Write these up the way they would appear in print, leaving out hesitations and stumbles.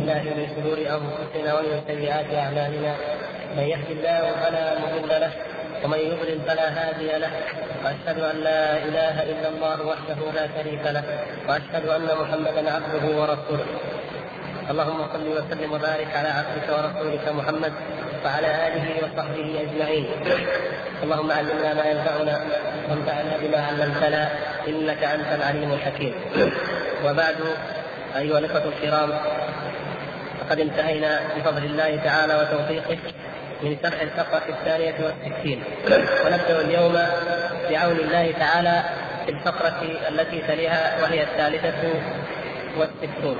بالله من شرور أنفسنا ومن سيئات أعمالنا، من يهد الله فلا مضل له ومن يضلل فلا هادي له، وأشهد أن لا إله إلا الله وحده لا شريك له، وأشهد أن محمدا عبده ورسوله. اللهم صل وسلم وبارك على عبدك ورسولك محمد وعلى آله وصحبه أجمعين. اللهم علمنا ما ينفعنا وانفعنا بما علمتنا إنك أنت العليم الحكيم. وبعد أيها الإخوة الكرام، فقد انتهينا بفضل الله تعالى وتوفيقه من شرح الصفحة الثانية والستين، ونبدأ اليوم بعون الله تعالى في الفقرة التي تليها وهي 63.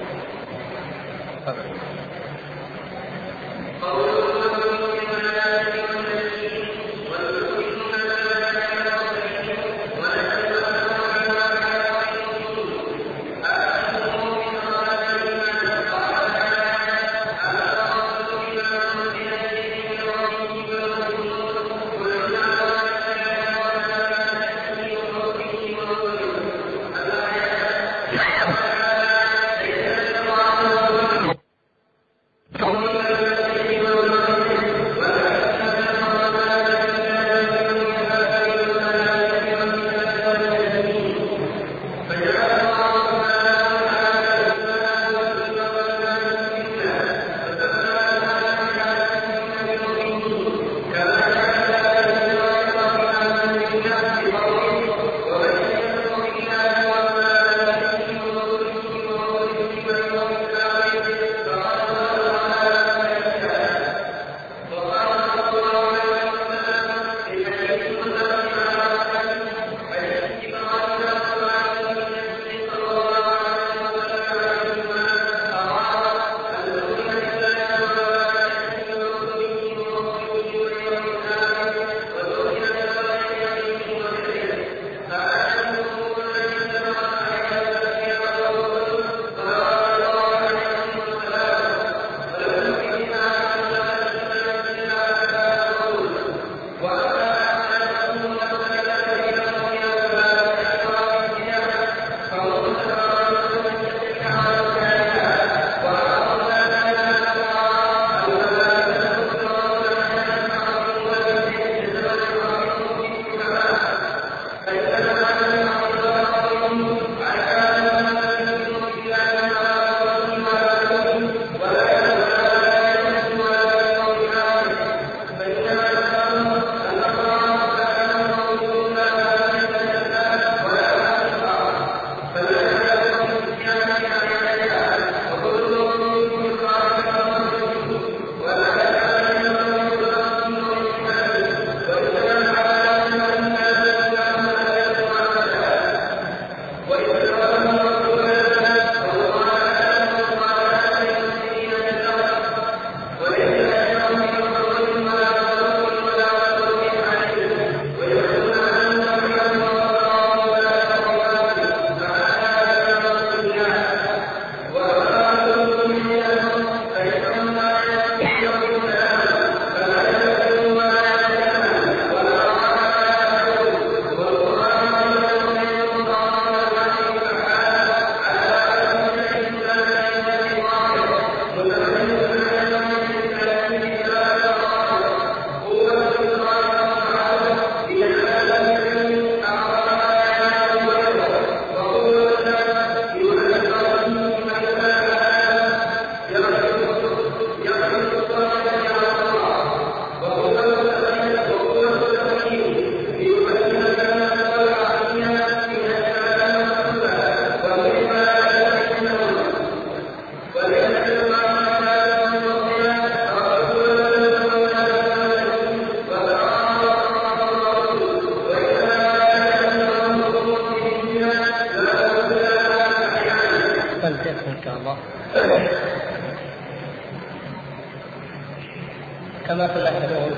كما تلاحظون،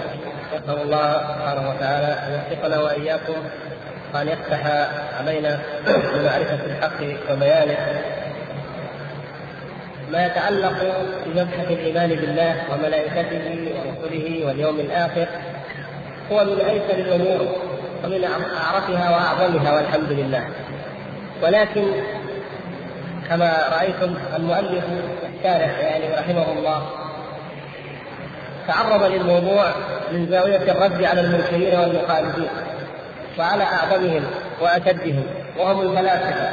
نسأل الله سبحانه وتعالى أن يوفقنا وإياكم وأن يفتح علينا بمعرفة الحق وبيانه ما يتعلق بمبحث الإيمان بالله وملائكته ورسله واليوم الآخر. هو من أيسر الأمور ومن أعرفها وأعظمها والحمد لله. ولكن كما رأيتم المؤلف الشارح يعني رحمه الله تعرض للموضوع من زاوية الرد على المنكرين والمخالفين وعلى أعظمهم وأشدهم وهم الفلاسفة.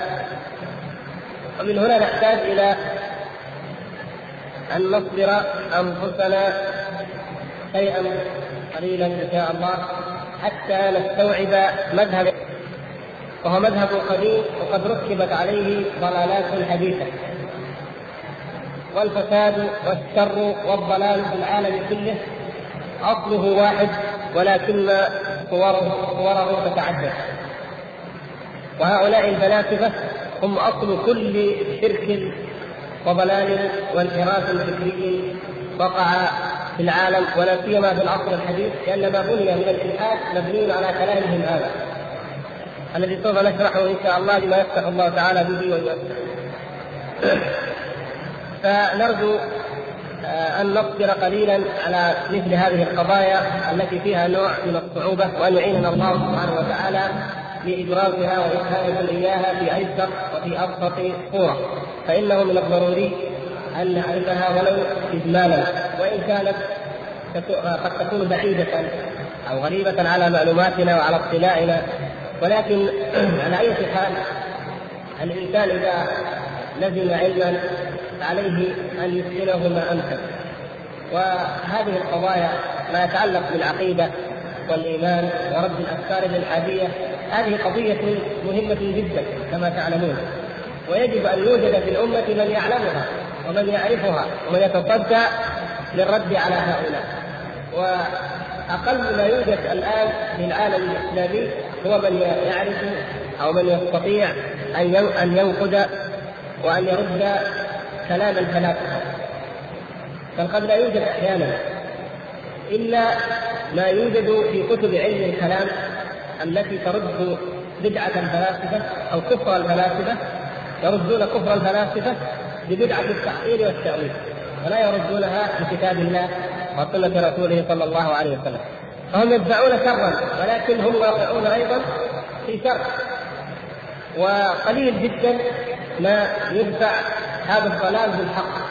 ومن هنا نحتاج إلى أن نصبر أنفسنا شيئا قليلا إن شاء الله حتى نستوعب مذهب، وهو مذهب قديم وقد ركبت عليه ضلالات حديثة، والفساد والشر والضلال في العالم كله أصله واحد ولكن صوره تتعدد. وهؤلاء الفلاسفة هم أصل كل شرك وضلال وانحراف فكري وقع في العالم، ولا سيما في العصر الحديث، لأن ما بني من الإلحاد مبني على كلامهم هذا الذي سوف نشرحه إن شاء الله بما يفتح الله تعالى به ويوفقه. فنرجو أن نصبر قليلا على مثل هذه القضايا التي فيها نوع من الصعوبة، وأن يعيننا الله سبحانه وتعالى لإجرامها وإسهامنا إياها في أيسر وفي أبسط صورة، فإنه من الضروري أن نعرفها ولو إجمالا، وإن كانت قد تكون بعيدة أو غريبة على معلوماتنا وعلى اطلاعنا، ولكن على أي حال الإنسان إذا لزم علما عليه أن يسأله ما أمكن. وهذه القضايا ما يتعلق بالعقيدة والإيمان ورد الأفكار الإلحادية هذه قضية مهمة جدا كما تعلمون، ويجب أن يوجد في الأمة من يعلمها ومن يعرفها ومن يتصدى للرد على هؤلاء. وأقل ما يوجد الآن في العالم الإسلامي هو من يعرف أو من يستطيع أن ينقد وأن يرد كلام الفلاسفة، فقد لا يوجد أحيانا إلا ما يوجد في كتب علم الكلام التي ترد بدعة الفلاسفة أو كفر الفلاسفة. يردون كفر الفلاسفة ببدعة التحقير والتأويل، ولا يردونها بكتاب الله وسنة رسوله صلى الله عليه وسلم. فهم يدعون شرا ولكن هم واقعون أيضا في شر، وقليل جدا ما يدفع هذا الضلال بالحق.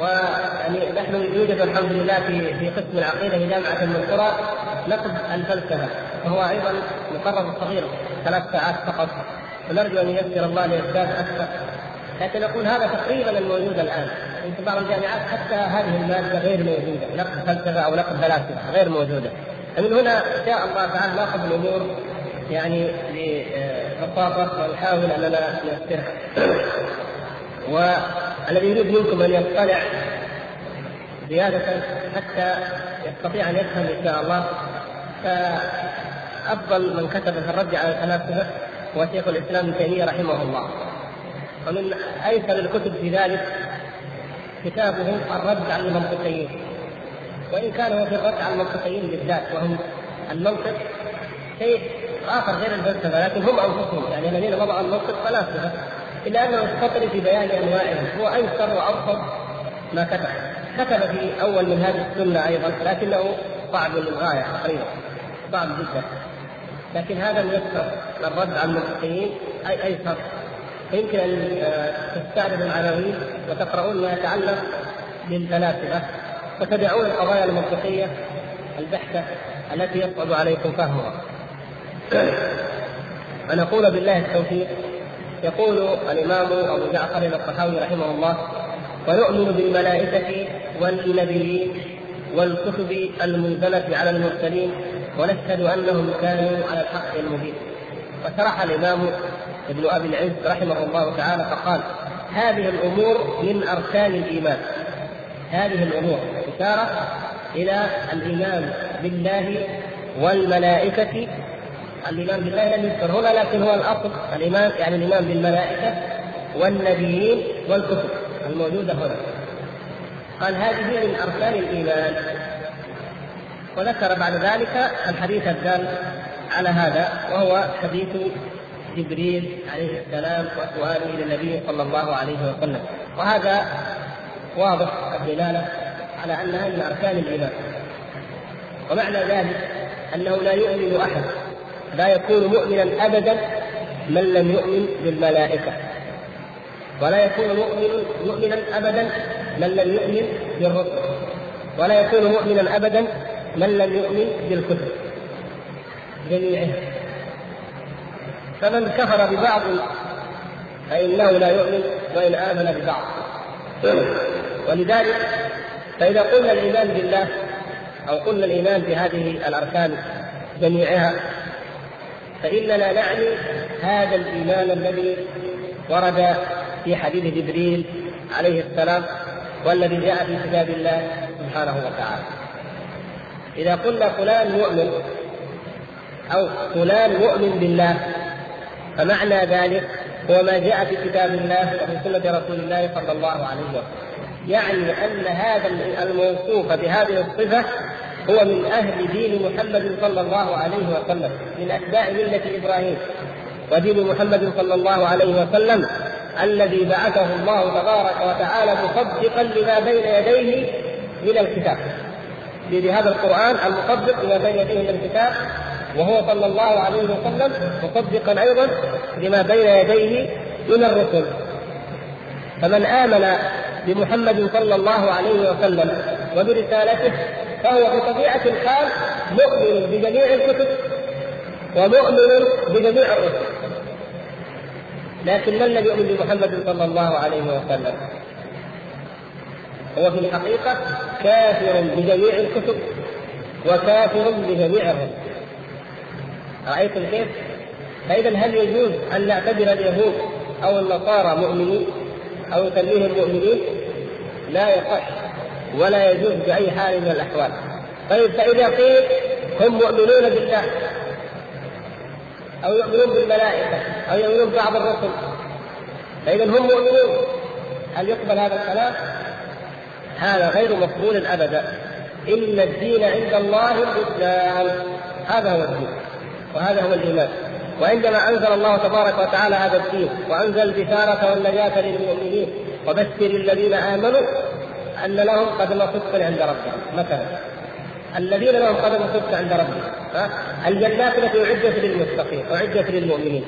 ونحن يوجد الحمد لله في قسم العقيدة في جامعة من قرى نقد الفلسفة، وهو أيضا مقرر صغير 3 ساعات فقط، ونرجو أن ييسر الله لإحداث أكثر. لكن أقول هذا تقريبا الموجود الآن في بعض الجامعات، حتى هذه المادة غير موجودة، نقد فلسفة أو نقد فلاسفة غير موجودة. ومن هنا إن شاء الله تعالى نأخذ الأمور يعني ببساطة ونحاول أننا نيسرها. والذي يريد منكم أن يطلع زيادة حتى يستطيع أن يفهم إن شاء الله، فأفضل من كتب في الرد على الفلاسفة هو شيخ الإسلام ابن تيمية رحمه الله. ومن أيسر الكتب في ذلك كتابه الرد على المنطقيين، وإن كان هو في الرد على المنطقيين بالذات، وهم المنطق شيء آخر غير الفلسفة، لكن هم أنفسهم يعني الذين وضعوا المنطق فلاسفة، إلا أنه يستطرد في بيان أنواعهم. هو أيسر وأبسط ما كتب في أول من هذه السنة أيضا، لكنه صعب للغاية تقريبا، صعب جدا، لكن هذا ميسر للرد على المنطقيين أيسر. فيمكن أن تستعرض العناوين وتقرؤون ما يتعلق بالفلاسفة، وتدعون القضايا المنطقية البحثة التي يصعب عليكم فهمها. ونقول بالله التوفيق. يقول الإمام أبو جعفر الطحاوي رحمه الله: ونؤمن بالملائكة والنبيين والكتب المنزلة على المرسلين ونشهد أنهم كانوا على الحق المبين. وشرح الإمام ابن أبي العز رحمه الله تعالى فقال: هذه الأمور من أركان الإيمان. هذه الأمور إشارة إلى الإيمان بالله والملائكة. الإيمان بالله لم يذكر هنا، لكن هو الأصل الإيمان، يعني الإيمان بالملائكة والنبيين والكتب الموجودة هنا. قال هذه من أركان الإيمان، وذكر بعد ذلك الحديث الدال على هذا، وهو حديث جبريل عليه السلام وسؤاله للنبي صلى الله عليه وسلم. وهذا واضح الدلالة على أنها من أركان الإيمان. ومعنى ذلك أنه لا يؤمن أحد، لا يكون مؤمنا أبدا من لم يؤمن بالملائكة ولا يكون مؤمنا أبدا من لم يؤمن بالرسل، ولا يكون مؤمنا أبدا من لم يؤمن بالكتب جميعها. فمن كفر ببعض فإنه لا يؤمن وإن آمن ببعض. ولذلك فإذا قلنا الإيمان بالله أو قلنا الإيمان بهذه الأركان جميعها فإننا نعني هذا الإيمان الذي ورد في حديث جبريل عليه السلام والذي جاء في كتاب الله سبحانه وتعالى. إذا قلنا فلان مؤمن أو فلان مؤمن بالله فمعنى ذلك هو ما جاء في كتاب الله وفي سنة رسول الله صلى الله عليه وسلم، يعني أن هذا الموصوف بهذه الصفة هو من أهل دين محمد صلى الله عليه وسلم، من أتباع ملة إبراهيم ودين محمد صلى الله عليه وسلم الذي بعثه الله تبارك وتعالى مصدقا لما بين يديه من الكتاب، لهذا القرآن المصدق لما بين يديه من الكتاب، وهو صلى الله عليه وسلم مصدقا أيضا لما بين يديه من الرسل. فمن آمن بمحمد صلى الله عليه وسلم وبرسالته فهو بطبيعة الحال مؤمن بجميع الكتب ومؤمن بجميع الرسل، لكن من الذي يؤمن بمحمد صلى الله عليه وسلم هو في الحقيقة كافر بجميع الكتب وكافر بجميع الرسل. رأيتم كيف؟ فإذا هل يجوز أن نعتبر اليهود أو النصارى مؤمنين أو نسميهم مؤمنين؟ لا يصح ولا يجوز بأي حال من الأحوال. طيب فإذا قيل هم مؤمنون بالله أو يؤمنون بالملائكة أو يؤمنون بعض الرسل فإذا هم مؤمنون، هل يقبل هذا الكلام؟ هذا غير مقبول أبدا. إن الدين عند الله الإسلام، هذا هو الدين وهذا هو الإيمان. وعندما أنزل الله تبارك وتعالى هذا الدين وأنزل البشارة والنجاة للمؤمنين وبشر الذين آمنوا أن لهم قدم صدق عند ربهم، مثلا الذين لهم قدم صدق عند ربهم، الجنات التي أعدت للمتقين أعدت للمؤمنين.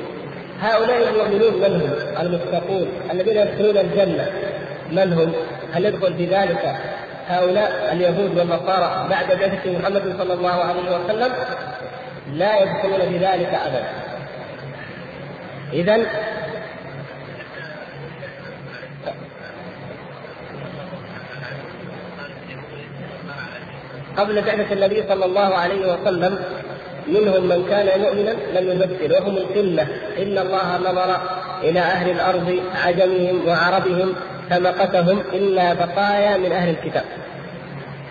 هؤلاء المؤمنون من هم؟ المتقون الذين يدخلون الجنة من هم؟ هل يدخل في ذلك هؤلاء اليهود والنصارى بعد بعثة محمد صلى الله عليه وسلم؟ لا يدخلون في ذلك أبدا. إذن قبل بعثة النبي صلى الله عليه وسلم منهم من كان مؤمنا لم يبدل، وهم القلة. إن الله نظر إلى أهل الأرض عجمهم وعربهم فمقتهم إلا بقايا من أهل الكتاب،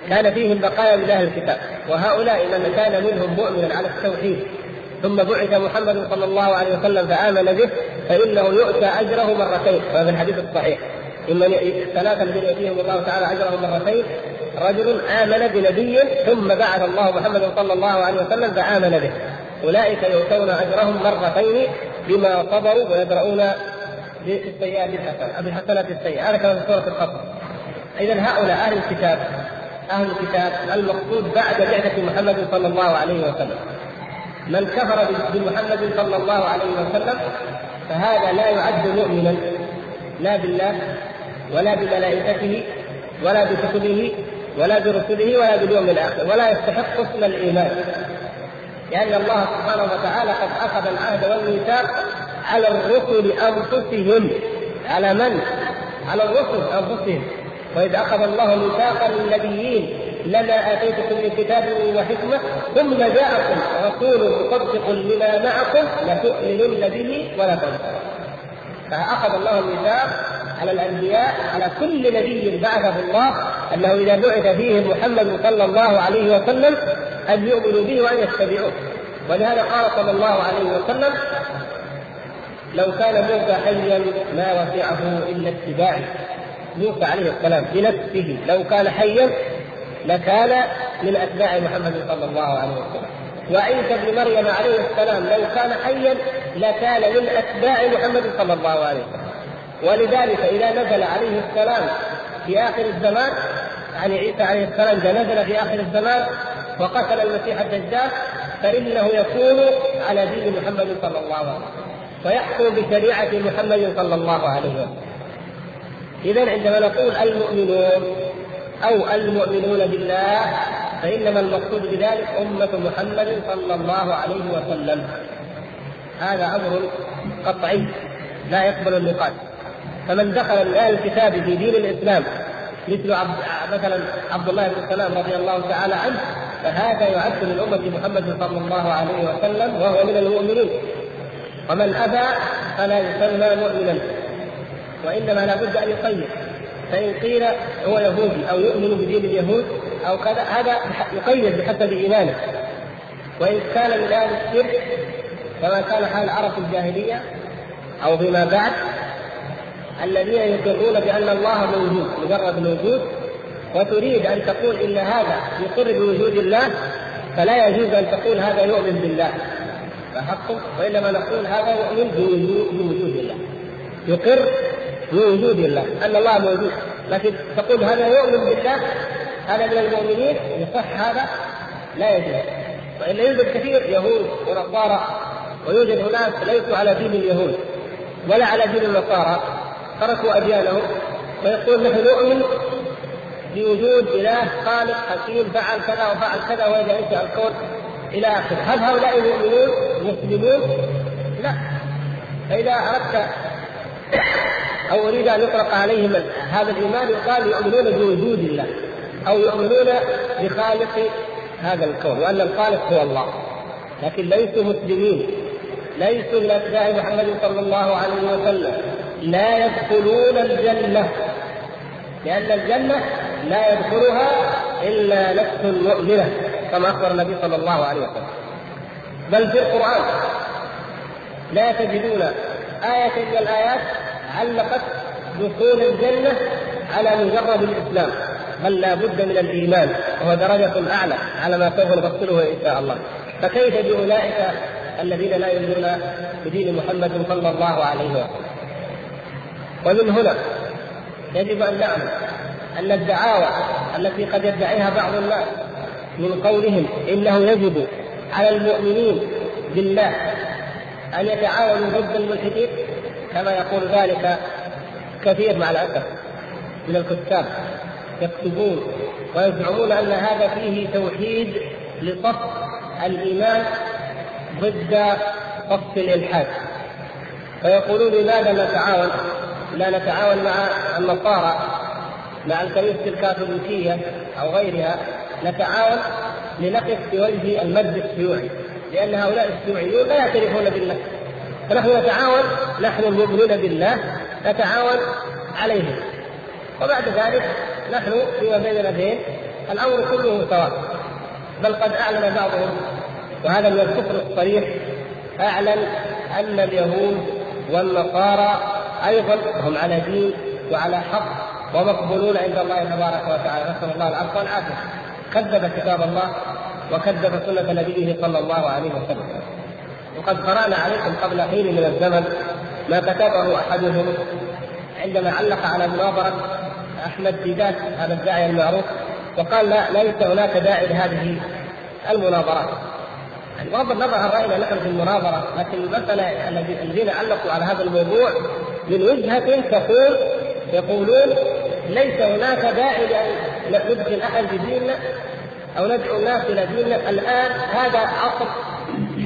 كان فيهم بقايا من أهل الكتاب. وهؤلاء من كان منهم مؤمنا على التوحيد ثم بعث محمد صلى الله عليه وسلم فآمن به فإنه يؤتى أجره مرتين، وهذا الحديث الصحيح إن ثلاثة من يؤتيهم الله تعالى أجره مرتين: رجل آمن بنبي ثم بعث الله محمد صلى الله عليه وسلم فآمن به، أولئك يؤتون أجرهم مرتين بما صبروا ويدرؤون بالسيئات الحسنة هذا كما في سورة القصص. إذا هؤلاء أهل الكتاب المقصود بعد بعثة محمد صلى الله عليه وسلم. من كفر بمحمد صلى الله عليه وسلم فهذا لا يعد مؤمنا، لا بالله ولا بملائكته ولا بكتبه ولا برسله ولا باليوم الآخر، ولا يستحق اسم الإيمان، لأن الله سبحانه وتعالى قد أخذ العهد والميثاق على الرسل أنفسهم. على من؟ على الرسل أنفسهم. وإذ أخذ الله ميثاق النبيين لما آتيتكم من كتاب وحكمة ثم جاءكم رسول مصدق لما معكم لتؤمنن به ولا تنصرن. فأخذ الله الميثاق على الأنبياء، على كل نبي بعثه الله أنه إذا بعث فيه محمد صلى الله عليه وسلم أن يؤمنوا به وأن يتبعوه. ولهذا قال صلى الله عليه وسلم: لو كان موسى حيا ما وسعه إلا اتباعي. موسى عليه السلام بنفسه لو كان حيا لكان من أتباع محمد صلى الله عليه وسلم، وعيسى ابن مريم عليه السلام لو كان حيا لكان من أتباع محمد صلى الله عليه وسلم. ولذلك إذا نزل عليه السلام في آخر الزمان، يعني عيسى عليه السلام إذا نزل في آخر الزمان وقتل المسيح الدجال فإنه يكون على دين محمد صلى الله عليه وسلم ويحكم بشريعة محمد صلى الله عليه وسلم. إذن عندما نقول المؤمنون أو المؤمنون بالله فإنما المقصود بذلك أمة محمد صلى الله عليه وسلم. هذا أمر قطعي لا يقبل النقاش. فمن دخل من أهل الكتاب في دين الإسلام مثل مثلا عبد الله بن سلام رضي الله تعالى عنه فهذا يعد من أمة محمد صلى الله عليه وسلم وهو من المؤمنين، ومن أبى فلا يسمى مؤمنا، وإنما لا بد أن يقيد. فإن قيل هو يهودي أو يؤمن بدين اليهود أو كذا هذا يقيد بحسب إيمانه. وإن كان من أهل الشرك كما كان حال عرب الجاهلية أو فيما بعد الذين يقرون بأن الله موجود مجرد موجود، وتريد أن تقول إن هذا يقر بوجود الله فلا يجوز أن تقول هذا يؤمن بالله فحقه، وإنما نقول هذا يؤمن بوجود الله، يقر بوجود الله أن الله موجود، لكن تقول هذا يؤمن بالله هذا من المؤمنين يصح هذا لا يجوز. وإن يوجد كثير يهود ونصارى ويوجد أناس ليسوا على دين اليهود ولا على دين النصارى تركوا أديانهم ويقول نحن نؤمن بوجود إله خالق حكيم فعل كذا وفعل كذا وإذا أنشأ الكون إلى آخره، هل هؤلاء المؤمنون مسلمون؟ لا. فإذا أردت أو أريد أن يطلق عليهم هذا الإيمان يقال يؤمنون بوجود الله أو يؤمنون بخالق هذا الكون وأن الخالق هو الله، لكن ليسوا مسلمين، ليسوا من أتباع محمد صلى الله عليه وسلم، لا يدخلون الجنة لأن الجنة لا يدخلها إلا نفس مؤمنة كما أخبر النبي صلى الله عليه وسلم. بل في القرآن لا تجدون آية من الآيات علقت دخول الجنة على مجرد الإسلام، بل لا بد من الإيمان وهو درجة أعلى على ما سوف نفصله إن شاء الله. فكيف بأولئك الذين لا يؤمنون بدين محمد صلى الله عليه وسلم؟ ومن هنا يجب أن نعلم أن الدعاوى التي قد يدعيها بعض الناس من قولهم إنه يجب على المؤمنين بالله أن يتعاونوا ضد الملحدين كما يقول ذلك كثير مع الأسف من الكتاب، يكتبون ويزعمون أن هذا فيه توحيد لصف الإيمان ضد صف الإلحاد، فيقولون لماذا نتعاون؟ لا نتعاون مع النصارى مع الكنيسة الكاثوليكية أو غيرها، نتعاون لنقف في وجه المد الشيوعي لأن هؤلاء الشيوعيون لا يعترفون بالله، فنحن نتعاون، نحن المؤمنون بالله نتعاون عليهم، وبعد ذلك نحن فيما بيننا بين الأمر كله سواء. بل قد أعلن بعضهم وهذا من الكفر الصريح، أعلن أن اليهود والنصارى أيضا هم على دين وعلى حق ومقبولون عند الله تبارك وتعالى، نسأل الله العفو والعافية. كذب كتاب الله وكذب سنة نبيه صلى الله عليه وسلم. وقد قرأنا عليكم قبل حين من الزمن ما كتبه أحدهم عندما علق على مناظرة أحمد ديدات هذا الداعي المعروف وقال لا ليس هناك داعي لهذه المناظرات. بغض النظر عن رأينا نحن في المناظرة، لكن المسألة الذين علقوا على هذا الموضوع من وجهة يقولون ليس هناك داعي لأن ندخل أحد بديننا أو ندعو الناس إلى ديننا الآن، هذا عصر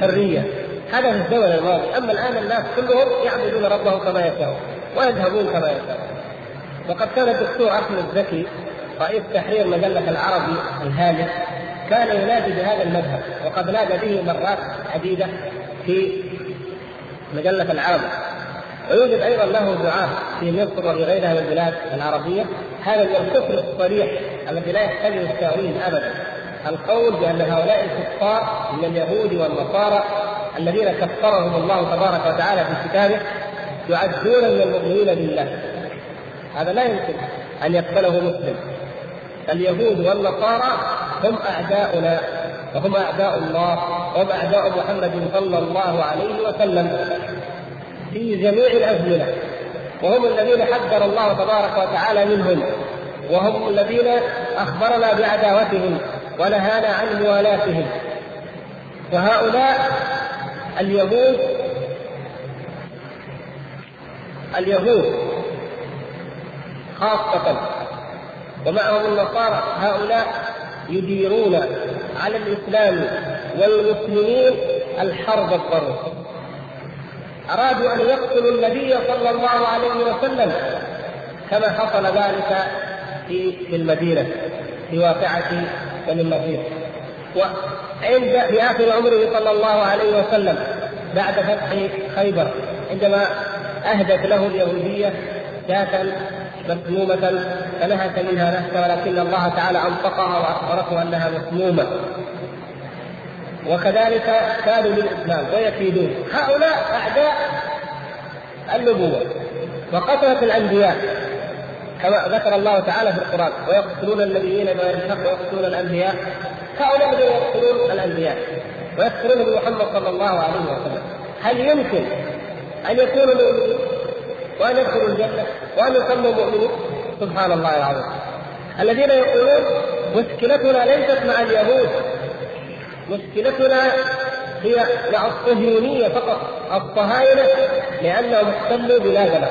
حرية، هذا في الزمن الماضي، أما الآن الناس كلهم يعبدون ربهم كما يشاءون ويذهبون كما يشاءون. وقد كان الدكتور أحمد الزكي رئيس تحرير مجلة العربي الهامش كان ينادي بهذا المذهب، وقد نادى به مرات عديدة في مجلة العربي، ويوجد أيضا له دعاء في مصر وغيرها من البلاد العربية. هذا من الكفر الصريح الذي لا يحتاج إلى التأويل أبدا، القول بأن هؤلاء الكفار من اليهود والنصارى الذين كفرهم الله تبارك وتعالى في كتابه يعدون من المؤمنين بالله، هذا لا يمكن أن يقبله مسلم. اليهود والنصارى هم أعداؤنا وهم أعداء الله وهم أعداء محمد صلى الله عليه وسلم في جميع الأزمنة، وهم الذين حذر الله تبارك وتعالى منهم، وهم الذين أخبرنا بعداوتهم ونهانا عن موالاتهم. وهؤلاء اليهود خاصة، ومعهم النصارى، هؤلاء يديرون على الإسلام والمسلمين الحرب الضروس. أرادوا أن يقتلوا النبي صلى الله عليه وسلم كما حصل ذلك في المدينة في واقعة بني النضير. وعند في آخر عمره صلى الله عليه وسلم بعد فتح خيبر، عندما أهدت له اليهودية شاة مسمومة فنهت منها نهتا، ولكن الله تعالى أنطقها وأخبرته أنها مسمومة. وكذلك كانوا للإسلام ويكيدون. هؤلاء أعداء النبوة، وقتلت الأنبياء كما ذكر الله تعالى في القرآن: ويقتلون النبيين بغير الحق ويقتلون الأنبياء. هؤلاء يقتلون الأنبياء ويقتلون محمد صلى الله عليه وسلم. هل يمكن أن يكونوا مؤمنين وأن يدخلوا الجنة وأن يسموا مؤمنين؟ سبحان الله العظيم. الذين يقولون مشكلتنا ليست مع اليهود، مشكلتنا هي مع الصهيونية فقط، الصهاينة، لأنهم احتلوا بلادنا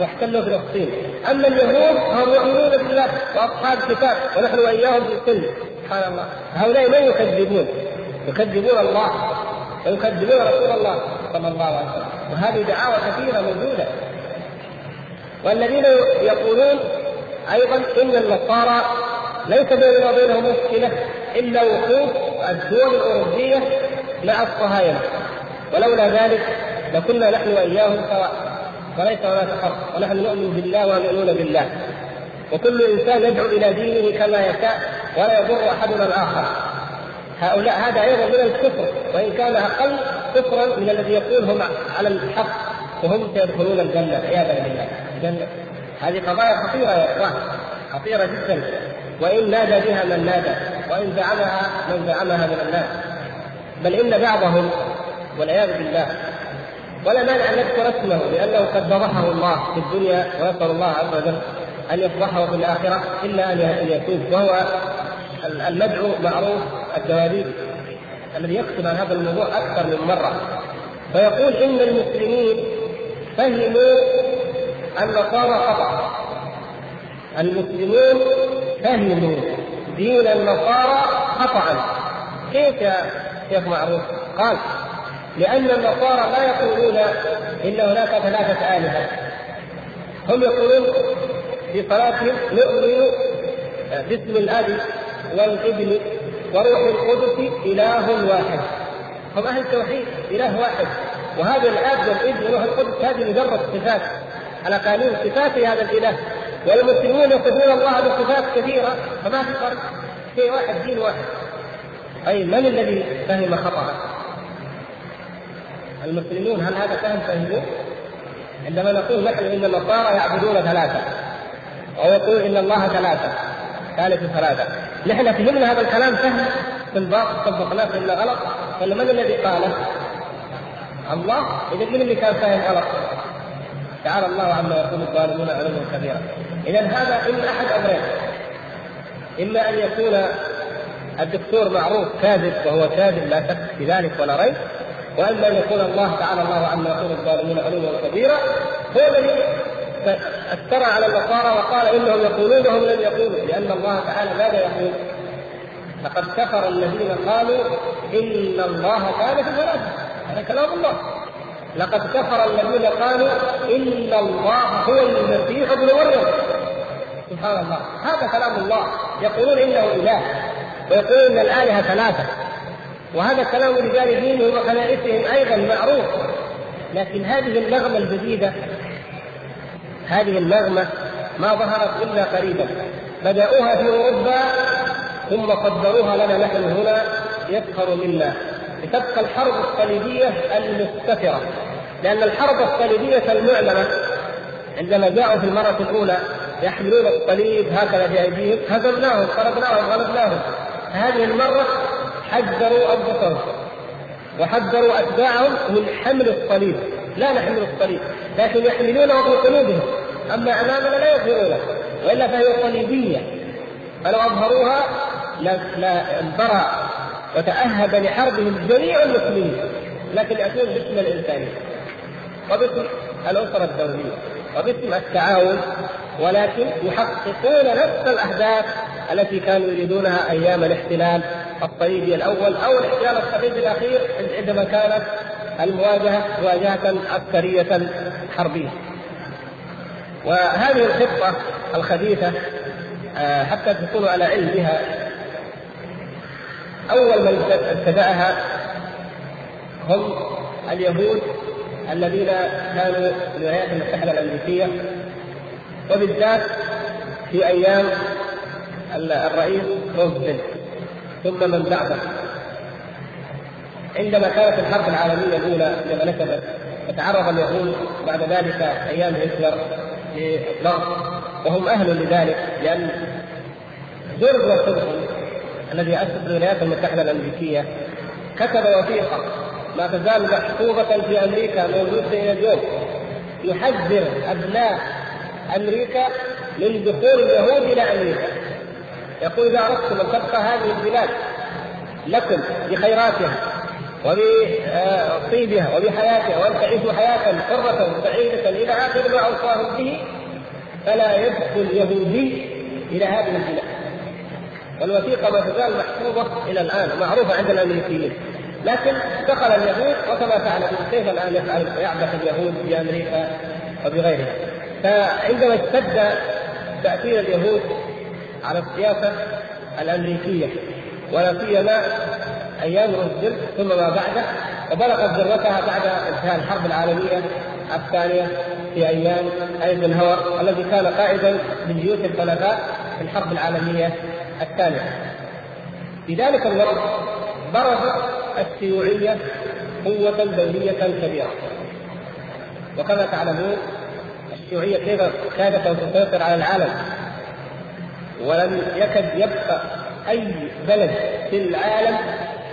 واحتلوا فلسطين. أما اليهود هم يؤمنون بالله وأصحاب كتاب ونحن وإياهم في السلم. سبحان الله، هؤلاء من يكذبون؟ يكذبون الله ويكذبون رسول الله صلى الله عليه وسلم، وهذه دعاوى كثيرة موجودة. والذين يقولون أيضا إن النصارى ليس بيننا وبينهم مشكلة إلا وقوف الدول الأوروبية مع الصهاينة، ولولا ذلك لكنا نحن وإياهم سواء وليس ولا تفرق، ونحن نؤمن بالله ونؤمن بالله، وكل إنسان يدعو إلى دينه كما يشاء ولا يضر أحدنا الآخر. هؤلاء هذا أيضا من الكفر، وإن كان أقل كفرا من الذي يقول هم على الحق وهم سيدخلون الجنة عياذا بالله. الجنة هذه قضايا خطيرة يا إخوان، خطيرة جدا، وإن نادى بها من نادى، وإن زعمها من زعمها من الناس، بل إن بعضهم والعياذ بالله، ولا مانع ان نذكر اسمه لانه قد فضحه الله في الدنيا، ونسال الله عز وجل ان يفضحه في الاخره الا ان يتوب، وهو المدعو معروف الدواريب الذي يكتب عن هذا الموضوع اكثر من مره، فيقول ان المسلمين فهموا النصارى خطا، المسلمون فهموا دين النصارى خطا. كيف يا شيخ معروف؟ قال: لأن النصارى لا يقولون إن هناك ثلاثة آلهة، هم يقولون في صلاتهم: نؤمن باسم الأب والابن وروح القدس إله واحد. هم أهل التوحيد، إله واحد، وهذا الأب والابن وروح القدس هذه مجرد صفات على قانون صفات هذا الإله، والمسلمون يصفون الله بصفات كثيرة، فما في فرق، شيء واحد، دين واحد. أي من الذي فهم خطأ؟ المسلمون. هل هذا فهموه؟ عندما نقول نحن ان النصارى يعبدون ثلاثه، او يقول ان الله ثلاثه، ثالث ثلاثه، نحن فهمنا هذا الكلام فهم في الباطل، طبقناه فهمنا غلط، فمن الذي قاله؟ الله. اذا من اللي كان فاهم غلط؟ تعالى الله عما يقول الظالمون علوا كبيرا. اذا هذا اما احد امرين: اما ان يكون الدكتور معروف كاذب، وهو كاذب لا شك في ذلك ولا ريب، وأما أن يقول الله تعالى الله عما يقول الظالمون علوا كبيرا، هو الذي افترى على النصارى وقال إنهم يقولون وهم لم يقولوا، لأن الله تعالى ماذا يقول؟ لقد كفر الذين قالوا إن الله ثالث ثلاثة. هذا كلام الله: لقد كفر الذين قالوا إن الله هو المسيح ابن مريم. سبحان الله، هذا كلام الله. يقولون إنه إله، ويقولون إن الآلهة ثلاثة، وهذا كلام رجال دينهم وخلائقهم ايضا معروف. لكن هذه النغمه الجديده، هذه النغمه ما ظهرت الا قريبا، بداوها في اوروبا ثم قدروها لنا نحن هنا، يسخر منا لتبقى الحرب الصليبيه المستتره. لان الحرب الصليبيه المعلنه عندما جاءوا في المره الاولى يحملون الصليب هكذا بايديهم، هزمناهم، خرجناهم، غلبناهم. هذه المره حذروا أبطالهم وحذروا أتباعهم من حمل الصليب. لا نحمل الصليب، لكن يحملونه في قلوبهم، أما أمامنا لا يظهرونه، وإلا فهي صليبية، فلو أظهروها لانبرى وتأهب لحربهم جميع المسلمين، لكن يأتون باسم الإنسانية وباسم الأسرة الدولية وباسم التعاون ولكن يحققون نفس الأهداف التي كانوا يريدونها أيام الاحتلال الصليبي الأول أو الاحتلال الصليبي الأخير عندما كانت المواجهة مواجهة عسكرية حربية. وهذه الخطة الخبيثة حتى تكونوا على علم بها، أول من ابتدأها هم اليهود الذين كانوا في الولايات المتحدة الأمريكية، وبالذات في أيام الرئيس روزفلت ثم من بعده، عندما كانت الحرب العالمية الأولى عندما نكبت فتعرض اليهود بعد ذلك أيام هتلر للضغط، وهم أهل لذلك لأن جورج واشنطن الذي أسس الولايات المتحدة الأمريكية كتب وثيقة ما تزال محفوظة في أمريكا موجودة إلى اليوم، يحذر أبناء أمريكا من دخول اليهود إلى أمريكا، يقول إذا أردتم أن تبقى هذه البلاد لكم بخيراتها وبطيبها وبحياتها وأن تعيشوا حياة حرة سعيدة إلى آخر ما أوصاهم به، فلا يدخل يهودي إلى هذه البلاد. والوثيقة ما تزال محفوظة إلى الآن معروفة عند الأمريكيين، لكن دخل اليهود وكما فعل كيف الآن يعبث اليهود بأمريكا وبغيرها. فعندما اشتد تأثير اليهود على السياسة الأمريكية ولا سيما أيام روزفلت ثم ما بعده، وبلغت ذروتها بعد انتهاء الحرب العالمية الثانية في أيام أيزنهاور الذي كان قائدا من جيوش البلغاء في الحرب العالمية الثانية. في ذلك الوقت برزت الشيوعية قوة دولية كبيرة، وكما تعلمون الشيوعية كيف كادت أن تسيطر على العالم، ولم يكد يبقى أي بلد في العالم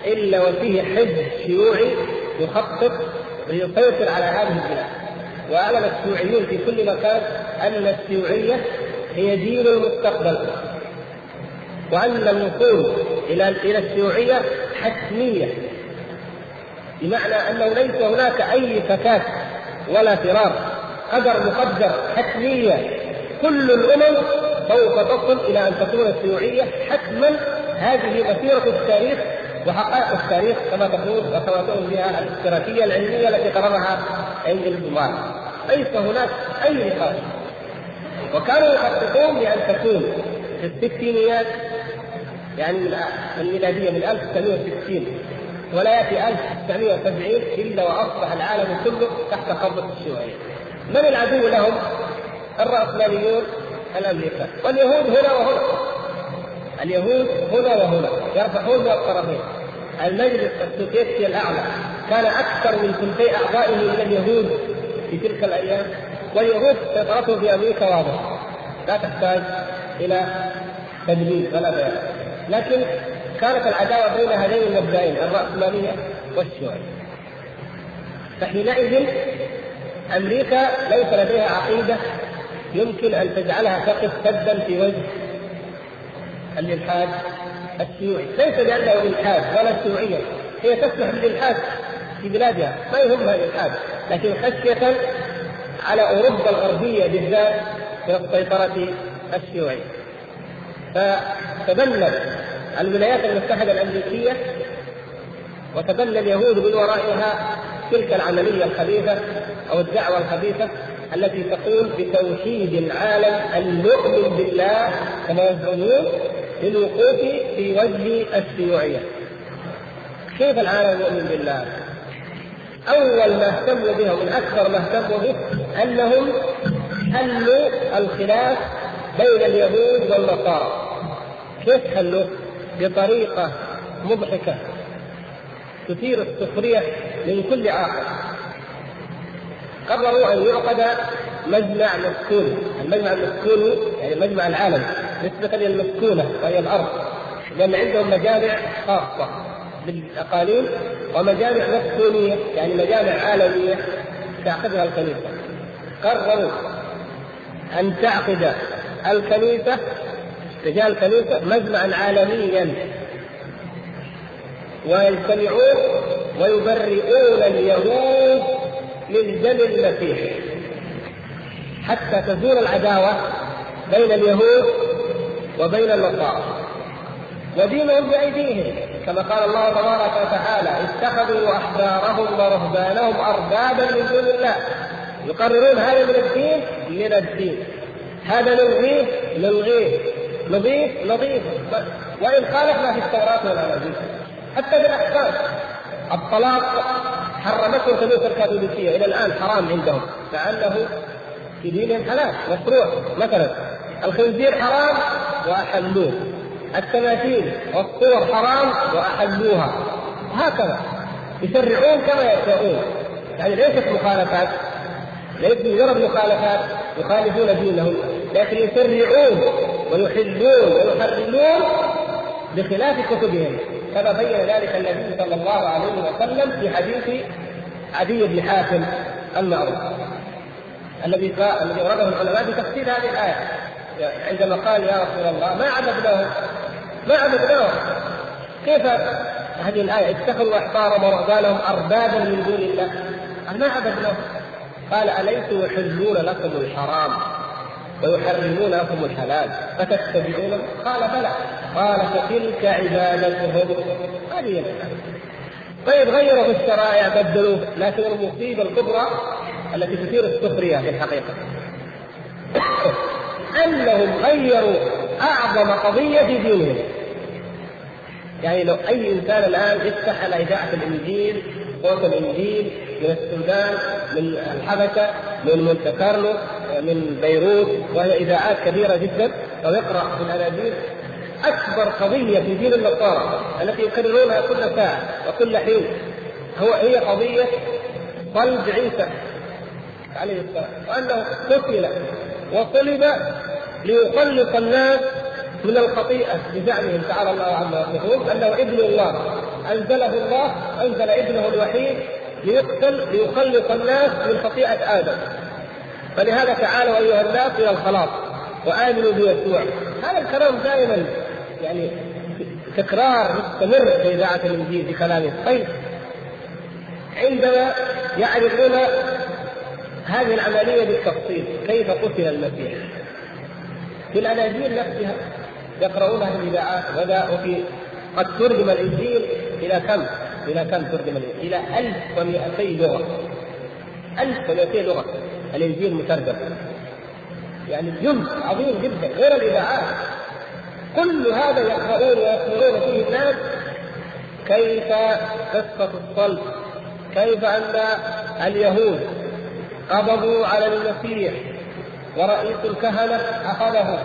إلا وفيه حزب شيوعي يخطط ليسيطر على هذه البلاد. وأعلن الشيوعيون في كل مكان أن الشيوعية هي دين المستقبل، وأن الوصول إلى الشيوعية حتمية، بمعنى أنه ليس هناك أي فكاك ولا فرار، قدر مقدر حتمية، كل الأمم سوف تصل إلى أن تكون الشيوعية حتما، هذه مسيرة التاريخ وحقائق التاريخ كما تقول وتقول بها الاشتراكية العلمية التي قررها إنجل دومار، ليس هناك أي نقاش. وكانوا يخططون لأن تكون في الستينيات يعني الميلادية من 1960 ولا يأتي 1970 إلا وأصبح العالم كله تحت قبضة الشيوعية. من العدو لهم؟ الرأسماليون الأمريكان، واليهود هنا وهنا، اليهود هنا وهنا يرفعون الطرفين. المجلس السوفيتي الأعلى كان أكثر من ثلثي أعضائه من اليهود في تلك الأيام، واليهود سيطرته في أمريكا واضحة لا تحتاج إلى تدليل ولا بيان، لكن كانت العداوة بين هذين المبدئين الرأسمالية والشيوعية. فحينئذ أمريكا ليس لديها عقيدة يمكن أن تجعلها تقف سدا في وجه الإلحاد الشيوعي، ليس لأنه الإلحاد ولا الشيوعية، هي تسمح بالإلحاد في بلادها ما يهمها الإلحاد، لكن خشية على أوروبا الغربية بالذات في السيطرة الشيوعية. فتبلد الولايات المتحدة الأمريكية وتبلد اليهود من ورائها تلك العملية الخبيثة أو الدعوة الخبيثة التي تقول بتوحيد العالم المؤمن بالله كما يزعمون للوقوف في وجه الشيوعية. كيف العالم المؤمن بالله؟ أول ما اهتموا به ومن أكثر ما اهتموا به أنهم حلوا الخلاف بين اليهود والنصارى. كيف حلوا؟ بطريقة مضحكة تثير السخرية من كل عاقل. قرروا أن يعقد مجمع مسكون، المجمع المسكون يعني مجمع العالم نسبة للمسكونة وهي الأرض، لأن عندهم مجامع خاصة بالأقاليم ومجامع مسكونية يعني مجامع عالمية تعقدها الكنيسة. قرروا أن تعقد الكنيسة تجاه الكنيسة مجمعا عالميا ويجتمعون ويبرئون اليهود من دم المسيح حتى تزول العداوة بين اليهود وبين النصارى، ودينهم بأيديهم، كما قال الله تبارك وتعالى: اتخذوا أحبارهم ورهبانهم أربابا من دون الله يقررون هذا من الدين هذا نضيف وإن خالف ما في التوراة والأناجيل. حتى بالأحكام، الطلاق حرمته الكنيسة الكاثوليكية إلى الآن حرام عندهم، لأنه في دينهم حلال مشروع. مثلا الخنزير حرام وأحلوه، التماثيل والصور حرام وأحلوها، هكذا يشرعون كما يشاءون. يعني ليست مخالفات، ليس مجرد مخالفات يخالفون دينهم، لكن يشرعون ويحلون ويحرمون بخلاف كتبهم، كما بين ذلك النبي صلى الله عليه وسلم في حديث عدي بن حاتم المعروف الذي ورده العلماء في تفسير هذه الآية، عندما قال: يا رسول الله، ما عبدناهم، كيف هذه الآية اتخذوا أحبارهم ورهبانهم أربابا من دون الله، ما عبدناهم؟ قال: أليسوا يحلون لكم الحرام ويحرمون لكم الحلال فتتبعونه؟ قال: بلى. قال: فتلك عبادتهم. هذه طيب، غيروا في الشرائع، بدلوا، لكن المصيبة الكبرى التي تثير السخرية في الحقيقة أنهم غيروا أعظم قضية في دينهم. يعني لو أي إنسان الآن يفتح على إذاعة الإنجيل، صوت الإنجيل من السودان، من الحبشة، من مونت كارلو، من بيروت، وهي إذاعات كبيرة جدا، ويقرأ في الأناجيل أكبر قضية في دين النصارى التي يكررونها كل ساعة وكل حين، هي قضية صلب عيسى عليه السلام، وأنه قتل وصلب ليخلص الناس من الخطيئة بزعمهم، تعالى الله عما يصفون، أنه ابن الله أنزل ابنه الوحيد ليخلص الناس من خطيئة آدم، فلهذا تعالوا أيها الناس إلى الخلاص وآمنوا بيسوع. هذا الكلام دائما يعني تكرار مستمر في إذاعة الإنجيل بكلام الصيف. عندما يعرفون هذه العملية بالتفصيل كيف قتل المسيح في الأناجيل نفسها يقرؤونها في الإذاعات، قد ترجم الإنجيل إلى كم ترجم الإنجيل؟ إلى 1200 لغة الإنجيل مترجم، يعني جمع عظيم جدا غير الإذاعات. كل هذا يقرؤون ويسمعون فيه الناس كيف قصة الصلب، كيف أن اليهود قبضوا على المسيح ورئيس الكهنة أخذه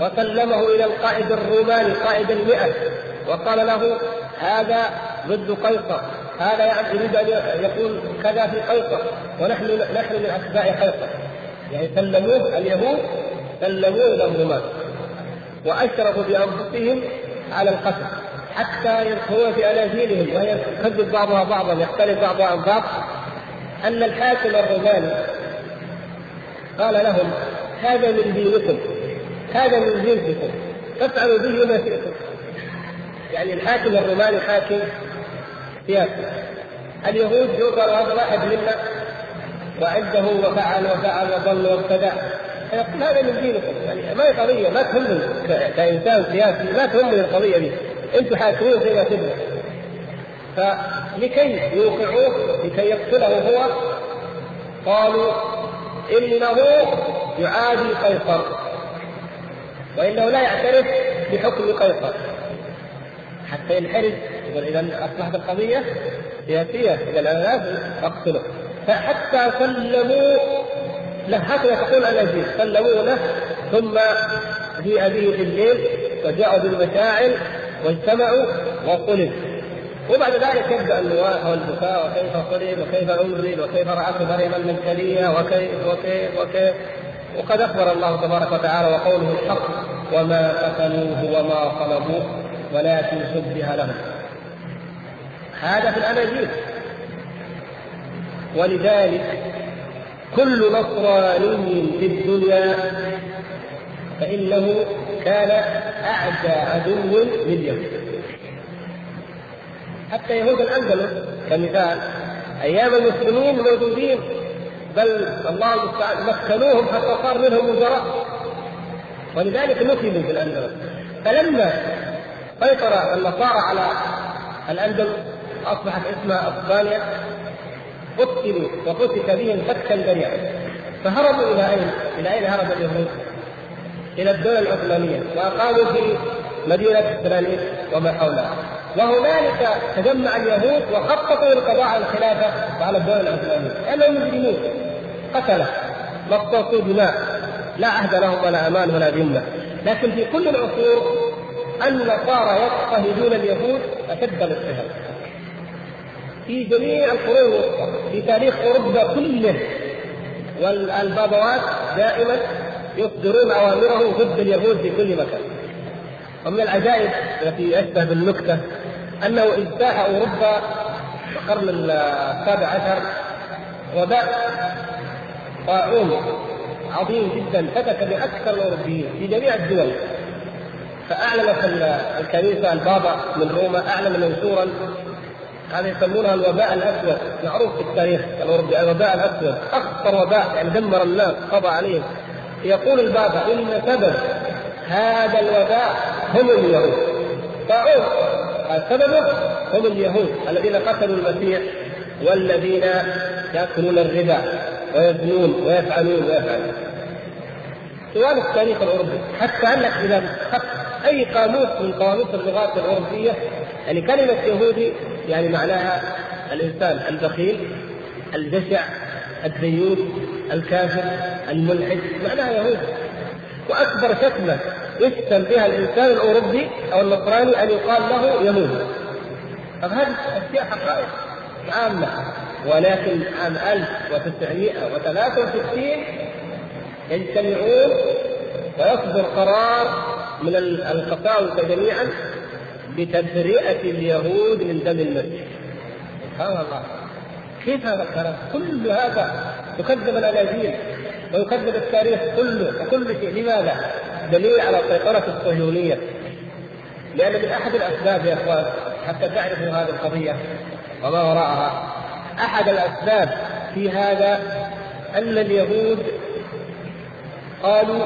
وسلمه إلى القائد الروماني قائد 100، وقال له: هذا ضد قيصر، هذا يريد أن يقول كذا في قيصر، ونحن من أتباع قيصر. يعني سلموه اليهود، سلموه للرومان، وأشرفوا بأنفسهم على القتل، حتى هو في أناجيلهم وهي تكذب بعضها بعضا، يختلف بعضها عن بعض، أن الحاكم الروماني قال لهم: هذا من دينكم، هذا من جنسكم، تفعلوا به ما شئتم. يعني الحاكم الروماني حاكم سياسي، اليهود يقال هذا واحد منا وعده وفعل وضل وابتدع، فيقول: هذا من دينكم. يعني ما هي قضية، ما تهمني كإنسان سياسي، ما تهمني القضية دي، أنتم حاكمون زي ما تبغوا. فلكي يوقعوه، لكي يقتله هو، قالوا: إنه يعادي قيصر، وإنه لا يعترف بحكم قيصر، حتى ينحرج. إذا أصبحت القضية سياسية، إذا لازم أقتله. فحتى سلموا له، هكذا تقول الأناجيل، سلموا له، ثم جيء به في الليل وجاءوا بالمشاعل واجتمعوا وقلب. وبعد ذلك يبدأ النواح والبكاء: وكيف قلب، وكيف أمرد، وكيف رعت مريم المجدلية، وكيف. وقد أخبر الله تبارك وتعالى: وقوله الحق وما قتلوه وما صلبوه ولكن شبه لهم. هذا في الأناجيل. ولذلك كل نصراني في الدنيا فإنه كان أعدى عدو لليهود. حتى يهود الأندلس كمثال، أيام المسلمين موجودين، بل الله مكنوهم حتى صار منهم وزراء، ولذلك نصبوا في الأندلس. فلما سيطر النصارى على الأندلس أصبحت اسمها أسبانيا، قتلوا وقتل بهم فتكا بريئا. فهربوا إلى أين؟ إلى أين هرب اليهود؟ إلى الدولة العثمانية، وأقاموا في مدينة سرانيس وما حولها، وهنالك تجمع اليهود وخططوا للقضاء على الخلافة وعلى الدولة العثمانية، لأنهم مجرمون، قتلوا، مصاصوا دماء، لا عهد لهم ولا أمان ولا ذمة. لكن في كل العصور النصارى يضطهدون اليهود أشد الاضطهاد في جميع القرون الوسطى، في تاريخ أوروبا كله، والبابوات دائما يصدرون أوامرهم ضد اليهود في كل مكان. ومن العجائب التي أشبه بالنكتة أنه اجتاح أوروبا في القرن السابع عشر وباء طاعون عظيم جدا فتك بأكثر الأوروبيين في جميع الدول، فأعلنت الكنيسة البابا من روما أعلن منشورا هذا يسمونها الوباء الأسود، معروف في التاريخ الأوروبي الوباء الأسود، أخطر وباء يعني دمر الناس قضى عليهم. يقول البابا إن سبب هذا الوباء هم اليهود، طاعون سببه هم اليهود الذين قتلوا المسيح والذين يأكلون الربا ويزنون ويفعلون. سؤال التاريخ الأوروبي، حتى أنك إذا خط أي قاموس من قواميس اللغات الأوروبية يعني كلمة يهودي يعني معناها الإنسان البخيل الجشع الديوث الكافر الملحد، معناها يهودي. وأكبر شتمة يشتم بها الإنسان الأوروبي أو النصراني أن يقال له يهودي. فهذه أشياء حقائق عامة، ولكن عام 1963 يجتمعون ويصدر قرار من القساوسة جميعا بتبرئة اليهود من دم المسيح. سبحان الله، كيف هذا الكلام؟ كل هذا يكذب الأناجيل ويكذب التاريخ كله وكل شيء. لماذا؟ دليل على سيطرة الصهيونية. لأن من أحد الأسباب يا أخوان حتى تعرفوا هذه القضية وما وراءها، أحد الأسباب في هذا أن اليهود قالوا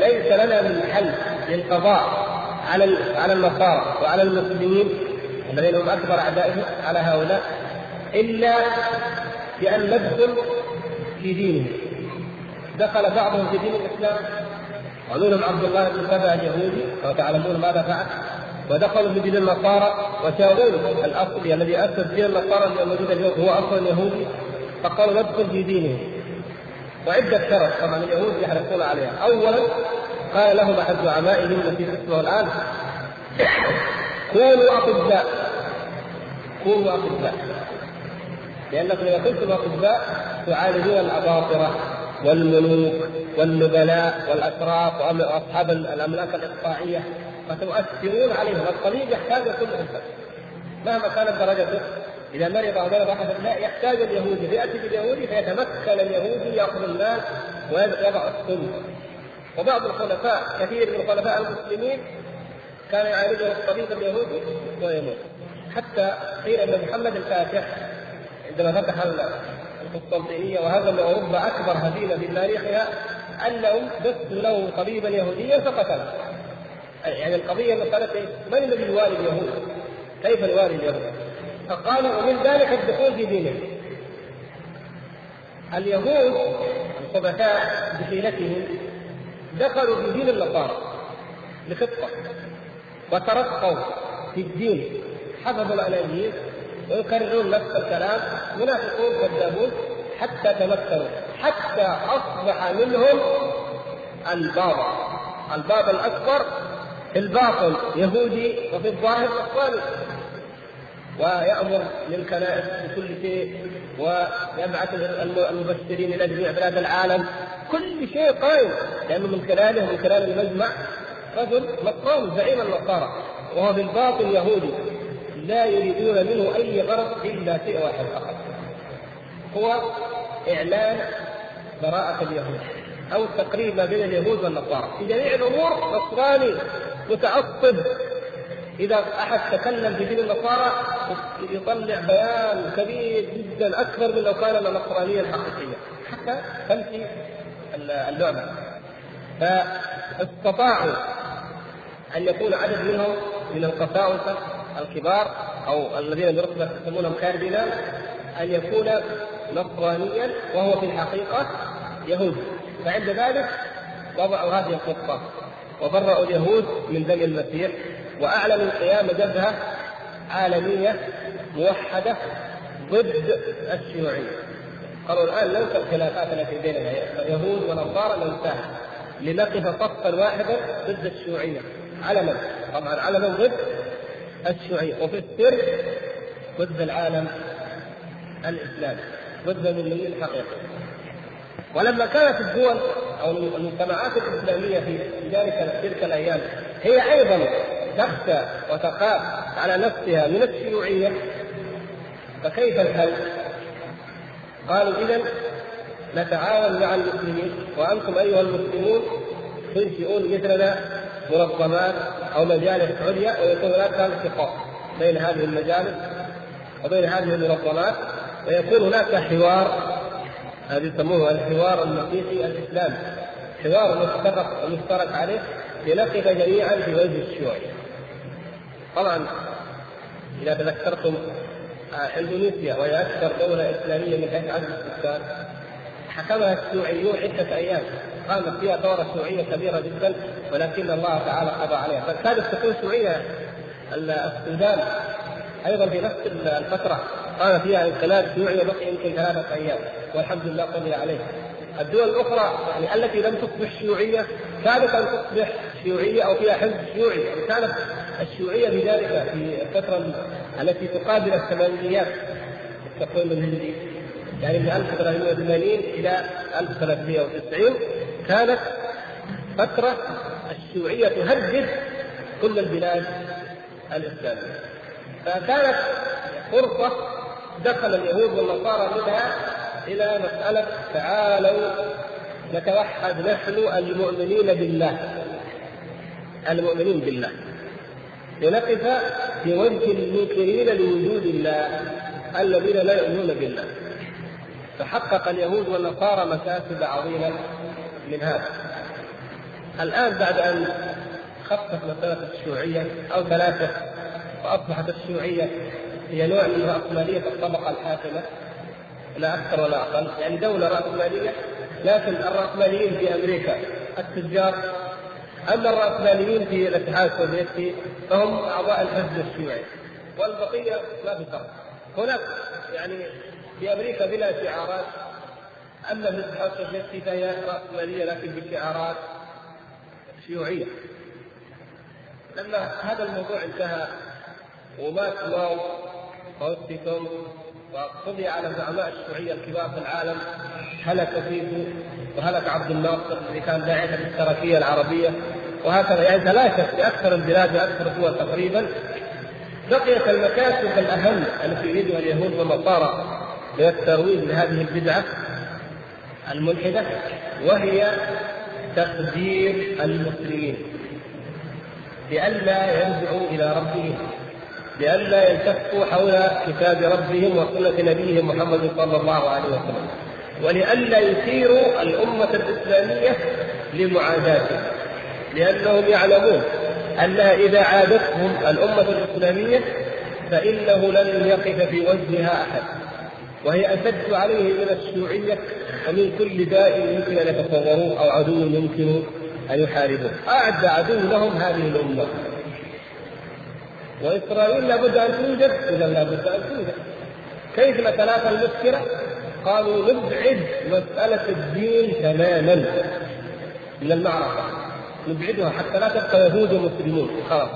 ليس لنا من حل للقضاء على النصارى وعلى المسلمين الذين هم أكبر أعدائهم على هؤلاء إلا بأن ندخل في دينهم. دخل بعضهم في دين الإسلام، ومنهم عبد الله بن سبع اليهودي وتعلمون ماذا فعل، ودخلوا في دين النصارى، وشاؤول الأصلي الذي أسس دين النصارى الموجود اليوم هو أصلا يهودي، فقالوا ندخل في دينهم. وعدة شرط طبعا اليهود يحرصون عليها. أولا قال لهم أحد زعمائهم الذي اسمه الآن كونوا أطباء، لأنكم إذا كنتم أطباء تعالجون الأباطرة والملوك والنبلاء والأشراف وأصحاب الأملاك الإقطاعية وتؤثرون عليهم. الطبيب يحتاج كل إنسان مهما كانت درجته، إذا مرض أحد لا يحتاج اليهودي، يأتي باليهودي فيتمكن اليهودي يأخذ المال ويضع السلطة. وبعض الخلفاء، كثير من خلفاء المسلمين كان يعالجهم الطبيب اليهودي ويموت. حتى قيل أن محمد الفاتح عندما فتح القسطنطينية وهزم أوروبا أكبر هزيمة في تاريخها أنهم دسوا له طبيبا يهوديا فقتله. يعني القضية مسألة من الذي يوالي اليهود؟ كيف يوالي اليهود؟ فقالوا ومن ذلك الدخول في دينهم. اليهود الخبثاء بحيلتهم دخلوا في دين النصارى لخطة، وترقوا في الدين، حفظوا الأناجيل ويكررون نفس الكلام، منافقون كذابون، حتى تمكنوا، حتى أصبح منهم البابا الأكبر، في الباطن يهودي وفي الظاهر نصراني، ويأمر للكنائس بكل شيء، ويبعث المبشرين إلى جميع بلاد العالم، كل شيء قائم، لأنه من خلاله ومن خلال المجمع رجل مقام زعيم النصارى وهو في الباطن يهودي، لا يريدون منه أي غرض إلا شيء واحد فقط، هو إعلان براءة اليهود أو التقريب ما بين اليهود والنصارى في جميع الأمور. نصراني متعصب إذا أحد تكلم في دين النصارى يطلع بيان كبير جدا أكثر من لو كان النصرانية الحقيقية، حتى تمشي اللعبة. استطاعوا أن يكون عدد منهم من القساوسة الكبار أو الذين برتبة يسمونهم خارجنا أن يكون نصرانيا وهو في الحقيقة يهودي. فعند ذلك وضعوا هذه الخطة وبرأوا اليهود من دم المسيح وأعلنوا قيام جبهة عالمية موحدة ضد الشيوعية. قالوا الآن ليس الخلافات التي بيننا يهود ونصارى ننتهي لنقف صفا واحدا ضد الشيوعية علما، طبعا علما ضد الشيوعية وفي السر ضد العالم الإسلامي ضد الملمين الحقيقي. ولما كانت الدول أو المجتمعات الإسلامية في تلك الأيام هي أيضا تخشى وتخاف على نفسها من الشيوعية فكيف الحل؟ قالوا إذن نتعاون مع المسلمين وأنتم أيها المسلمون تنشئون مثلنا منظمات أو مجالس عليا ويكون هناك التقاء بين هذه المجالس وبين هذه المنظمات ويكون هناك حوار، هذا يسموه الحوار المسيحي الإسلامي، حوار مشترك عليه لنقف جميعا في وجه الشيوعية. طبعا إذا تذكرتم اندونيسيا وهي اكثر دوله اسلاميه من حيث عدد السكان حكمها الشيوعيون عده ايام، قامت فيها ثوره شيوعيه كبيره جدا ولكن الله تعالى قضى عليها. فكانت تكون شيوعيه السودان ايضا في نفس الفتره قام فيها انقلاب شيوعي وبقي يمكن 3 ايام والحمد لله قضي عليه. الدول الاخرى يعني التي لم تصبح شيوعيه كانت ان تصبح شيوعيه او فيها حزب شيوعي، يعني كانت الشيوعيه بذلك في الفتره التي تقابل الثمانينيات التقويم الهندي يعني من 1980 الى 1990 كانت فتره الشيوعيه تهدد كل البلاد الاسلاميه. فكانت فرصه دخل اليهود والنصارى منها الى مساله تعالوا نتوحد نحن المؤمنين بالله لنقف في وجه المنكرين لوجود الله الذين لا يؤمنون بالله. فحقق اليهود والنصارى مكاسب عظيمه من هذا. الان بعد ان خفت مساله الشيوعيه او ثلاثه واصبحت الشيوعيه هي نوع من راسماليه الطبقه الحاكمه لا اكثر ولا اقل، يعني دوله راسماليه لكن الراسماليين في امريكا التجار، أما الرأسماليين في الاتحاد السوفيتي فهم أعضاء الحزب الشيوعي والبقية لا بفرق. هناك يعني في أمريكا بلا شعارات، أما في الاتحاد السوفيتي فهي رأسمالية لكن بشعارات شيوعية. لما هذا الموضوع انتهى ومات ماو وتسي تونغ وقضي على زعماء الشيوعية الكبار في العالم، هلك فيتو وهلك عبد الناصر اللي كان داعية للاشتراكية العربية وهكذا، يعني ثلاثة في أكثر البلاد وأكثر الدول تقريبا. بقيت المكاسب الأهم التي يريدها اليهود والنصارى من الترويج لهذه البدعة الملحدة وهي تخدير المسلمين لئلا يرجعوا إلى ربهم، لئلا يلتفوا حول كتاب ربهم وسنة نبيهم محمد صلى الله عليه وسلم، ولئلا يثيروا الأمة الإسلامية لمعاداتهم، لأنهم يعلمون أنها إذا عادتهم الأمة الإسلامية فإنه لن يقف في وجهها أحد، وهي أشد عليه من الشيوعية ومن كل داء يمكن أن يتصوروه أو عدو يمكن أن يحاربوه. أعد عدو لهم هذه الأمة، وإسرائيل لابد أن توجد، إذا لابد أن توجد. كيف الثلاث المذكرة؟ قالوا نبعد مسألة الدين تماما من المعركة، نبعدها حتى لا تبقى يهود ومسلمون. خلاص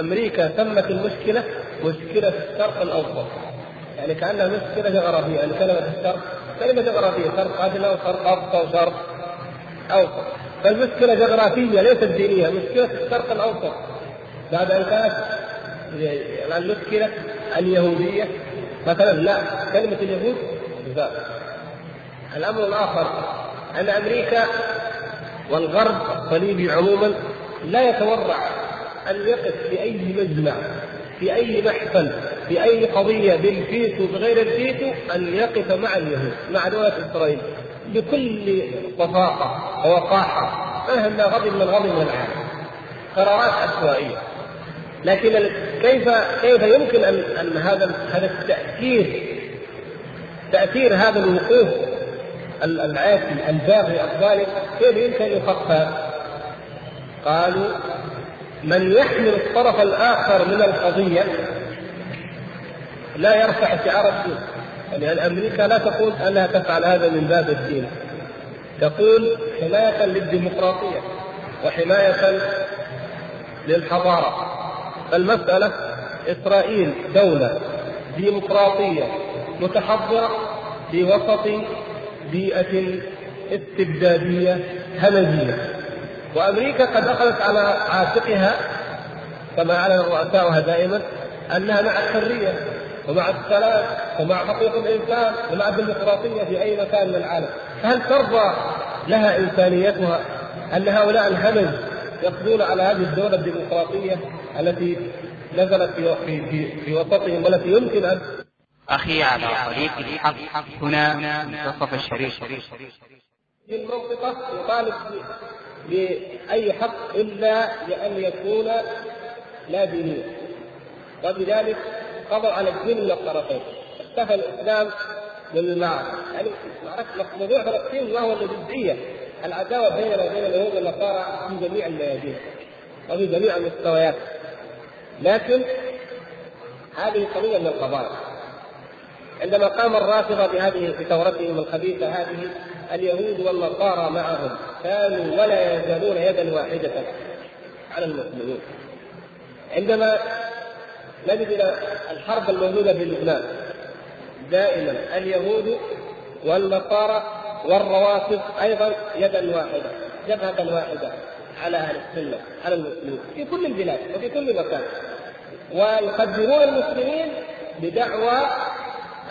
أمريكا سمت المشكلة مشكلة الشرق الأوسط، يعني كأنها مشكلة جغرافية، يعني كلمة الشرق كلمة جغرافية، شرق أدنى وشرق أوسط وشرق أوسط، فالمشكلة جغرافية ليست دينية، مشكلة الشرق الأوسط. بعد أن كانت المشكلة اليهودية مثلا لا كلمة اليهود ذات. الأمر الآخر أن أمريكا والغرب الصليبي عموما لا يتورع أن يقف في أي مجمع في أي محفل في أي قضية بالفيتو بغير الفيتو أن يقف مع اليهود مع دولة إسرائيل بكل صفاقة ووقاحة مهما غضب من غضب من العالم، قرارات عشوائية. لكن كيف يمكن أن هذا تأثير هذا الوقوف العاتي الباغي الظالم كيف يمكن أن يخفف؟ قالوا من يحمل الطرف الآخر من القضية لا يرفع شعار الدين. يعني أمريكا لا تقول أنها تفعل هذا من باب الدين، تقول حماية للديمقراطية وحماية للحضارة. فالمسألة إسرائيل دولة ديمقراطية متحضرة في وسط بيئة استبدادية همجية، وأمريكا قد أخذت على عاتقها كما أعلن رؤساؤها دائما أنها مع الحرية ومع السلام ومع حقوق الإنسان ومع الديمقراطية في أي مكان من العالم. فهل ترضى لها إنسانيتها أن هؤلاء الهمج يقضون على هذه الدولة الديمقراطية التي نزلت في وسطهم والتي يمكن أن أخي على طريق الحق هنا منتصف الشريف في المنطقة يطالب بأي حق إلا لأن يكون لا دينيا، وبذلك قضوا على الدين من الطرفين. اختفى الإسلام من المعركة، يعني موضوع فلسطين وهو الجزئية العداوة بيننا وبين اليهود والنصارى في جميع الميادين وفي جميع المستويات، لكن هذه قضية من القضايا. عندما قام الرافضة بهذه بثورتهم الخبيثة هذه اليهود والنصارى معهم كانوا ولا يزالون يدا واحدة على المسلمين. عندما نجد إلى الحرب الموجودة في لبنان دائما اليهود والنصارى والروافض أيضا يدا واحدة جبهة واحدة على أهل السنة على المسلمين في كل البلاد وفي كل مكان، ويقدرون المسلمين بدعوى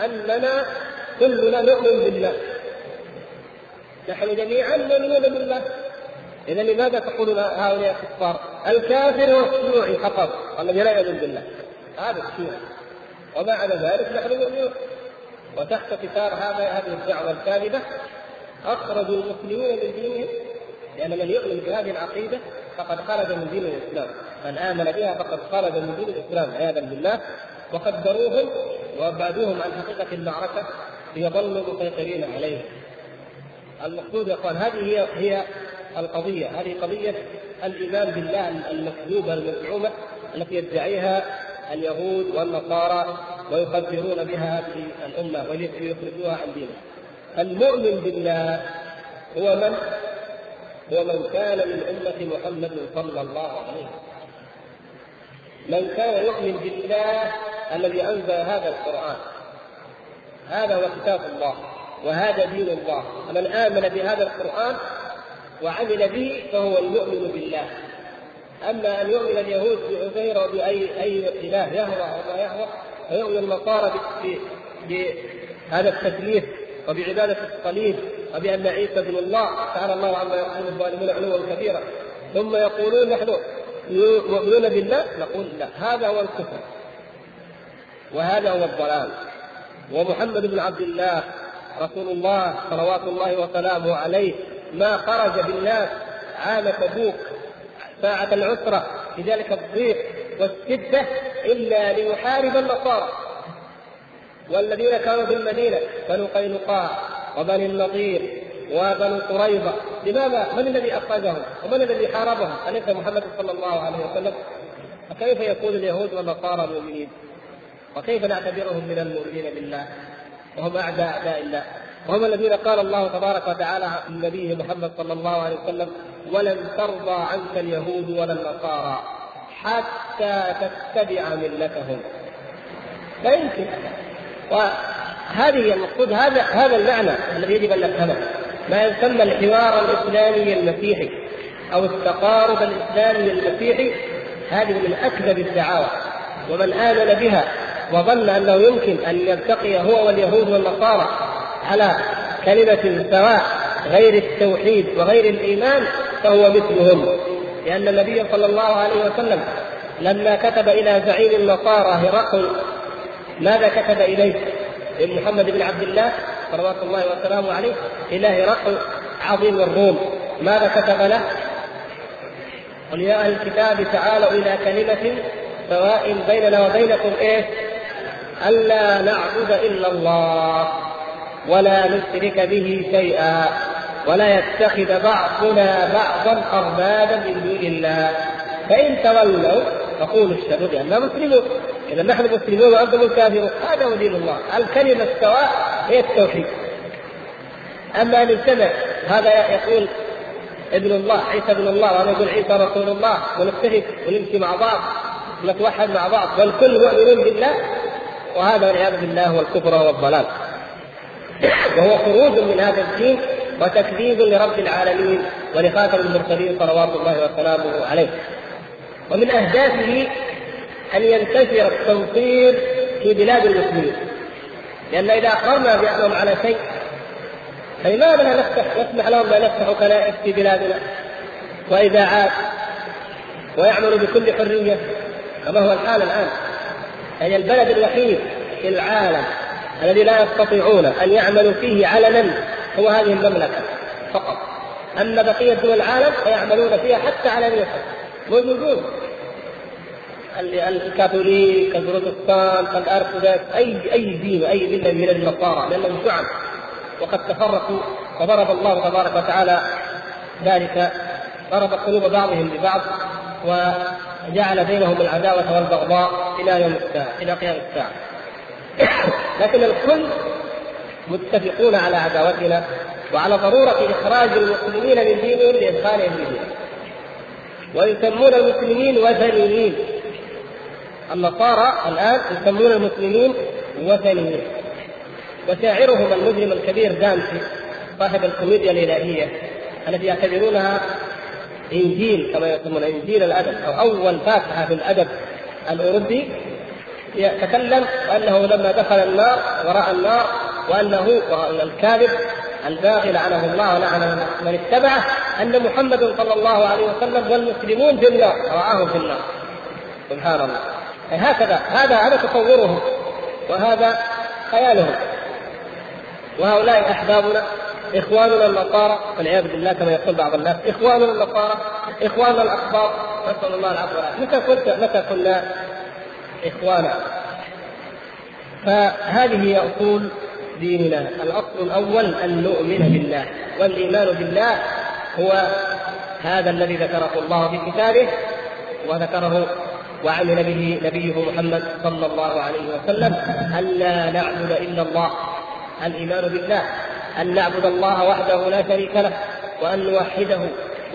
أننا كلنا نؤمن بالله، نحن جميعا نؤمن بالله، إذا لماذا تقولون هؤلاء الكفار؟ الكافر والشيوعي فقط الذي لا يؤمن بالله هذا الشيوعي، وبعد ذلك نحن نؤمن. وتحت كتار هذه الدعوة الكاذبة أخرجوا المسلمين من دينهم، لأن من يؤمن بهذه العقيدة فقد خرج من دين الإسلام، من آمن بها فقد خرج من دين الإسلام عياذا بالله، وقدروهم وأبعدوهم عن حقيقة المعركة ليظلوا مسيطرين عليهم. المقصود يقول هذه هي القضية، هذه قضية الإيمان بالله المكذوبة المزعومة التي يدعيها اليهود والنصارى ويخدرون بها هذه الأمة ويخرجوها عن دينها. المؤمن بالله هو من كان من أمة محمد صلى الله عليه وسلم، من كان يؤمن بالله الذي أنزل هذا القرآن، هذا هو كتاب الله وهذا دين الله، من آمن بهذا القرآن وعمل به فهو المؤمن بالله. أما أن يؤمن اليهود بعزير أو بأي إله يهوى أو ما يهوى، ويؤمن النصارى بهذا التثليث وبعبادة الصليب وبأن عيسى ابن الله، تعالى الله عما يقول الظالمون علوا كبيرا، ثم يقولون نحن يؤمنون بالله، نقول لا، هذا هو الكفر وهذا هو الضلال. ومحمد بن عبد الله رسول الله صلوات الله وسلامه عليه ما خرج بالناس عام تبوك ساعة العسرة في ذلك الضيق والشدة إلا ليحارب النصارى والذين كانوا في المدينة بنو قينقاع وبني النضير وبنو قريظة. لماذا؟ من الذي أخرجهم ومن الذي حاربهم؟ أليس محمد صلى الله عليه وسلم؟ فكيف يكون اليهود والنصارى مؤمنين؟ وكيف نعتبرهم من المؤمنين بالله وهم أعداء الله؟ وهم الذين قال الله تبارك وتعالى عن نبيه محمد صلى الله عليه وسلم: ولن ترضى عنك اليهود ولا النصارى حتى تتبع ملتهم. لا يمكن. وهذه المقصود هذا المعنى الذي يجب أن نفهمه، ما يسمى الحوار الإسلامي المسيحي أو التقارب الإسلامي المسيحي، هذه من أكذب الدعاوى، ومن آمن بها وظن أنه يمكن أن يلتقي هو واليهود والنصارى على كلمة سواء غير التوحيد وغير الإيمان فهو مثلهم، لأن النبي صلى الله عليه وسلم لما كتب إلى زعيم النصارى هرقل ماذا كتب إليه؟ محمد بن عبد الله صلوات الله وسلامه عليه إلى هرقل عظيم الروم ماذا كتب له؟ قل يا أهل الكتاب تعالوا إلى كلمة سواء بيننا وبينكم إيه؟ ألا نعبد إلا الله ولا نشرك به شيئا ولا يتخذ بعضنا بعضا أربابا من دون الله، فإن تولوا فقولوا اشهدوا بأننا مسلمون. إذا نحن مسلمون وأنتم كافرون، هذا هو دين الله. الكلمة السواء هي التوحيد. أما أن السمع هذا يقول ابن الله عيسى ابن الله، وأنا أقول عيسى رسول الله، ونتفق ونمشي مع بعض ونتوحد مع بعض والكل مؤمنون بالله، وهذا والعياذ بالله هو الكفر والضلال، وهو خروج من هذا الدين وتكذيب لرب العالمين ولخاتم المرسلين صلوات الله وسلامه عليه. ومن أهدافه أن ينتشر التنصير في بلاد المسلمين، لأن إذا أقرنا بأنهم على شيء فلماذا لا نسمح لهم أن يفتحوا كنائس في بلادنا وإذاعات ويعملوا بكل حرية كما هو الحال الآن؟ يعني البلد الوحيد في العالم الذي لا يستطيعون أن يعملوا فيه علنا هو هذه المملكة فقط، أما بقية دول العالم فيعملون فيها حتى علنيا موجودون، الكاثوليك، البروتستان، الأرثوذكس، أي دين، أي ملة من النصارى، لأنهم شعب وقد تفرقوا، فضرب الله تبارك وتعالى ذلك، ضرب قلوب بعضهم ببعض وجعل بينهم العداوة والبغضاء إلى يوم الساعة، إلى قيام الساعة. لكن الكل متفقون على عداوتنا وعلى ضرورة إخراج المسلمين من دينهم لإدخالهم في دينهم، ويسمون المسلمين وثنيين. النصارى الآن يسمون المسلمين وثنيين، وشاعرهم المجرم الكبير دانتي صاحب الكوميديا الإلهية التي يعتبرونها إنجيل كما يسمون إنجيل الأدب أو أول فاتحة في الأدب الأوروبي، يتكلم أنه لما دخل النار وراء النار، وأنه الكاذب الباغي لعنه الله ولعن من اتبعه، أن محمد صلى الله عليه وسلم والمسلمون في النار، رآهم في النار. سبحان الله، هكذا هذا تصورهم وهذا خيالهم، وهؤلاء أحبابنا إخواننا النصارى والعياذ بالله، كما يقول بعض الناس إخواننا النصارى، إخواننا الأحبار، نسأل الله العفو والعافية. متى كنا إخوانا؟ فهذه هي أصول ديننا. الأصل الأول أن نؤمن بالله، والإيمان بالله هو هذا الذي ذكره الله في كتابه وذكره وعمل به نبيه محمد صلى الله عليه وسلم، ألا نعبد إلا الله، الإيمان بالله، أن نعبد الله وحده لا شريك له، وأن نوحده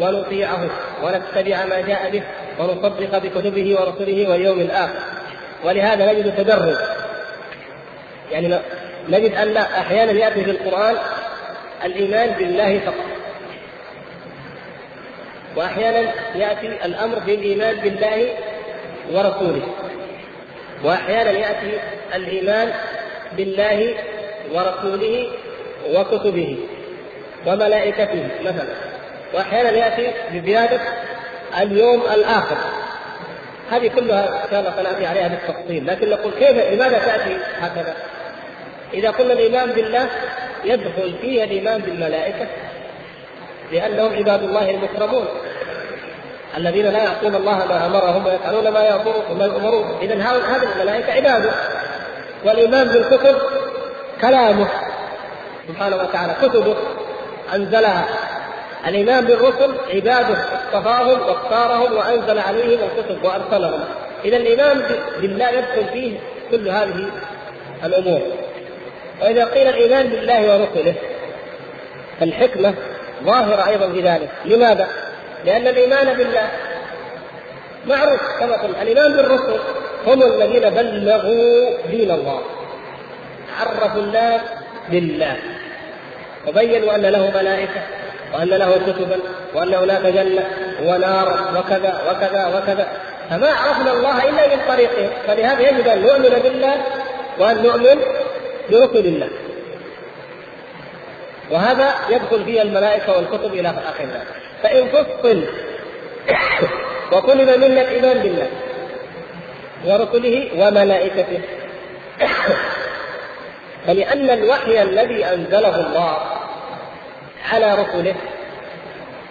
ونطيعه ونتبع ما جاء به ونصدق بكتبه ورسله واليوم الآخر. ولهذا نجد تدرج، يعني نجد أن أحيانا يأتي في القرآن الإيمان بالله فقط، وأحيانا يأتي الأمر بالإيمان بالله ورسوله، وأحيانا يأتي الإيمان بالله ورسوله وكتبه وملائكته مثلا، وأحيانا يأتي بزيادة اليوم الآخر. هذه كلها إن شاء الله سنأتي عليها بالتفصيل، لكن نقول كيف، لماذا تأتي هكذا؟ إذا قلنا الإيمان بالله يدخل فيها الإيمان بالملائكة، لأنهم عباد الله المكرمون الذين لا يعصون الله ما أمرهم ويفعلون ما يأمرون، إذن هذه الملائكة عباده. والإيمان بالكتب كلامه سبحانه وتعالى، كتبه أنزلها. الإيمان بالرسل عباده، اصطفاهم واختارهم وأنزل عليهم الكتب وأرسلهم. إذا الإيمان بالله يدخل فيه كل هذه الأمور. وإذا قيل الإيمان بالله ورسله، فالحكمة ظاهرة أيضا في ذلك. لماذا؟ لأن الإيمان بالله معروف كما قلنا، الإيمان بالرسل هم الذين بلغوا دين الله، عرفوا الناس بالله وبينوا أن له ملائكة وأن له كتبا وأنه لا تجلى ونار وكذا وكذا وكذا، فما عرفنا الله إلا من طريقه. فلهذا يجب أن نؤمن بالله وأن نؤمن برسل الله، وهذا يدخل فيه الملائكة والكتب إلى آخره. فإن فصل وطلب منا الإيمان بالله ورسله وملائكته، فلأن الوحي الذي أنزله الله على رسله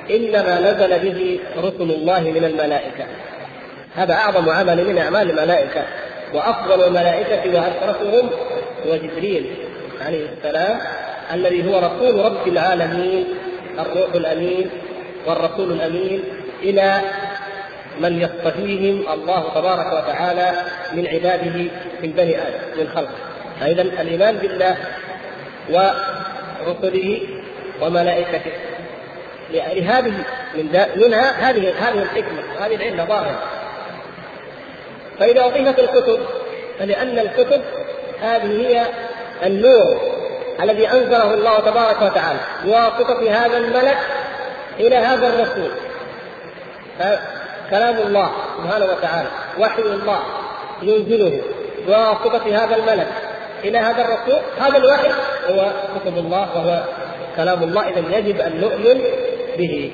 إلا ما نزل به رسل الله من الملائكة. هذا أعظم عمل من أعمال الملائكة، وأفضل الملائكة وأشرفهم هو جبريل عليه السلام الذي هو رسول رب العالمين، الروح الأمين والرسول الأمين إلى من يصطفيهم الله تبارك وتعالى من عباده من بني آدم من خلقه. فإذا الإيمان بالله ورسله وملائكته، لهذه منها هذه الحكمة وهذه العلة ظاهرة. فإذا أضيفت الكتب، فلأن الكتب هذه هي النور الذي أنزله الله تبارك وتعالى بواسطة هذا الملك إلى هذا الرسول، كلام الله سبحانه وتعالى، وحي الله ينزله بواسطة هذا الملك إلى هذا الرسول. هذا الوحي هو كتب الله وهو كلام الله، إذن يجب أن نؤمن به.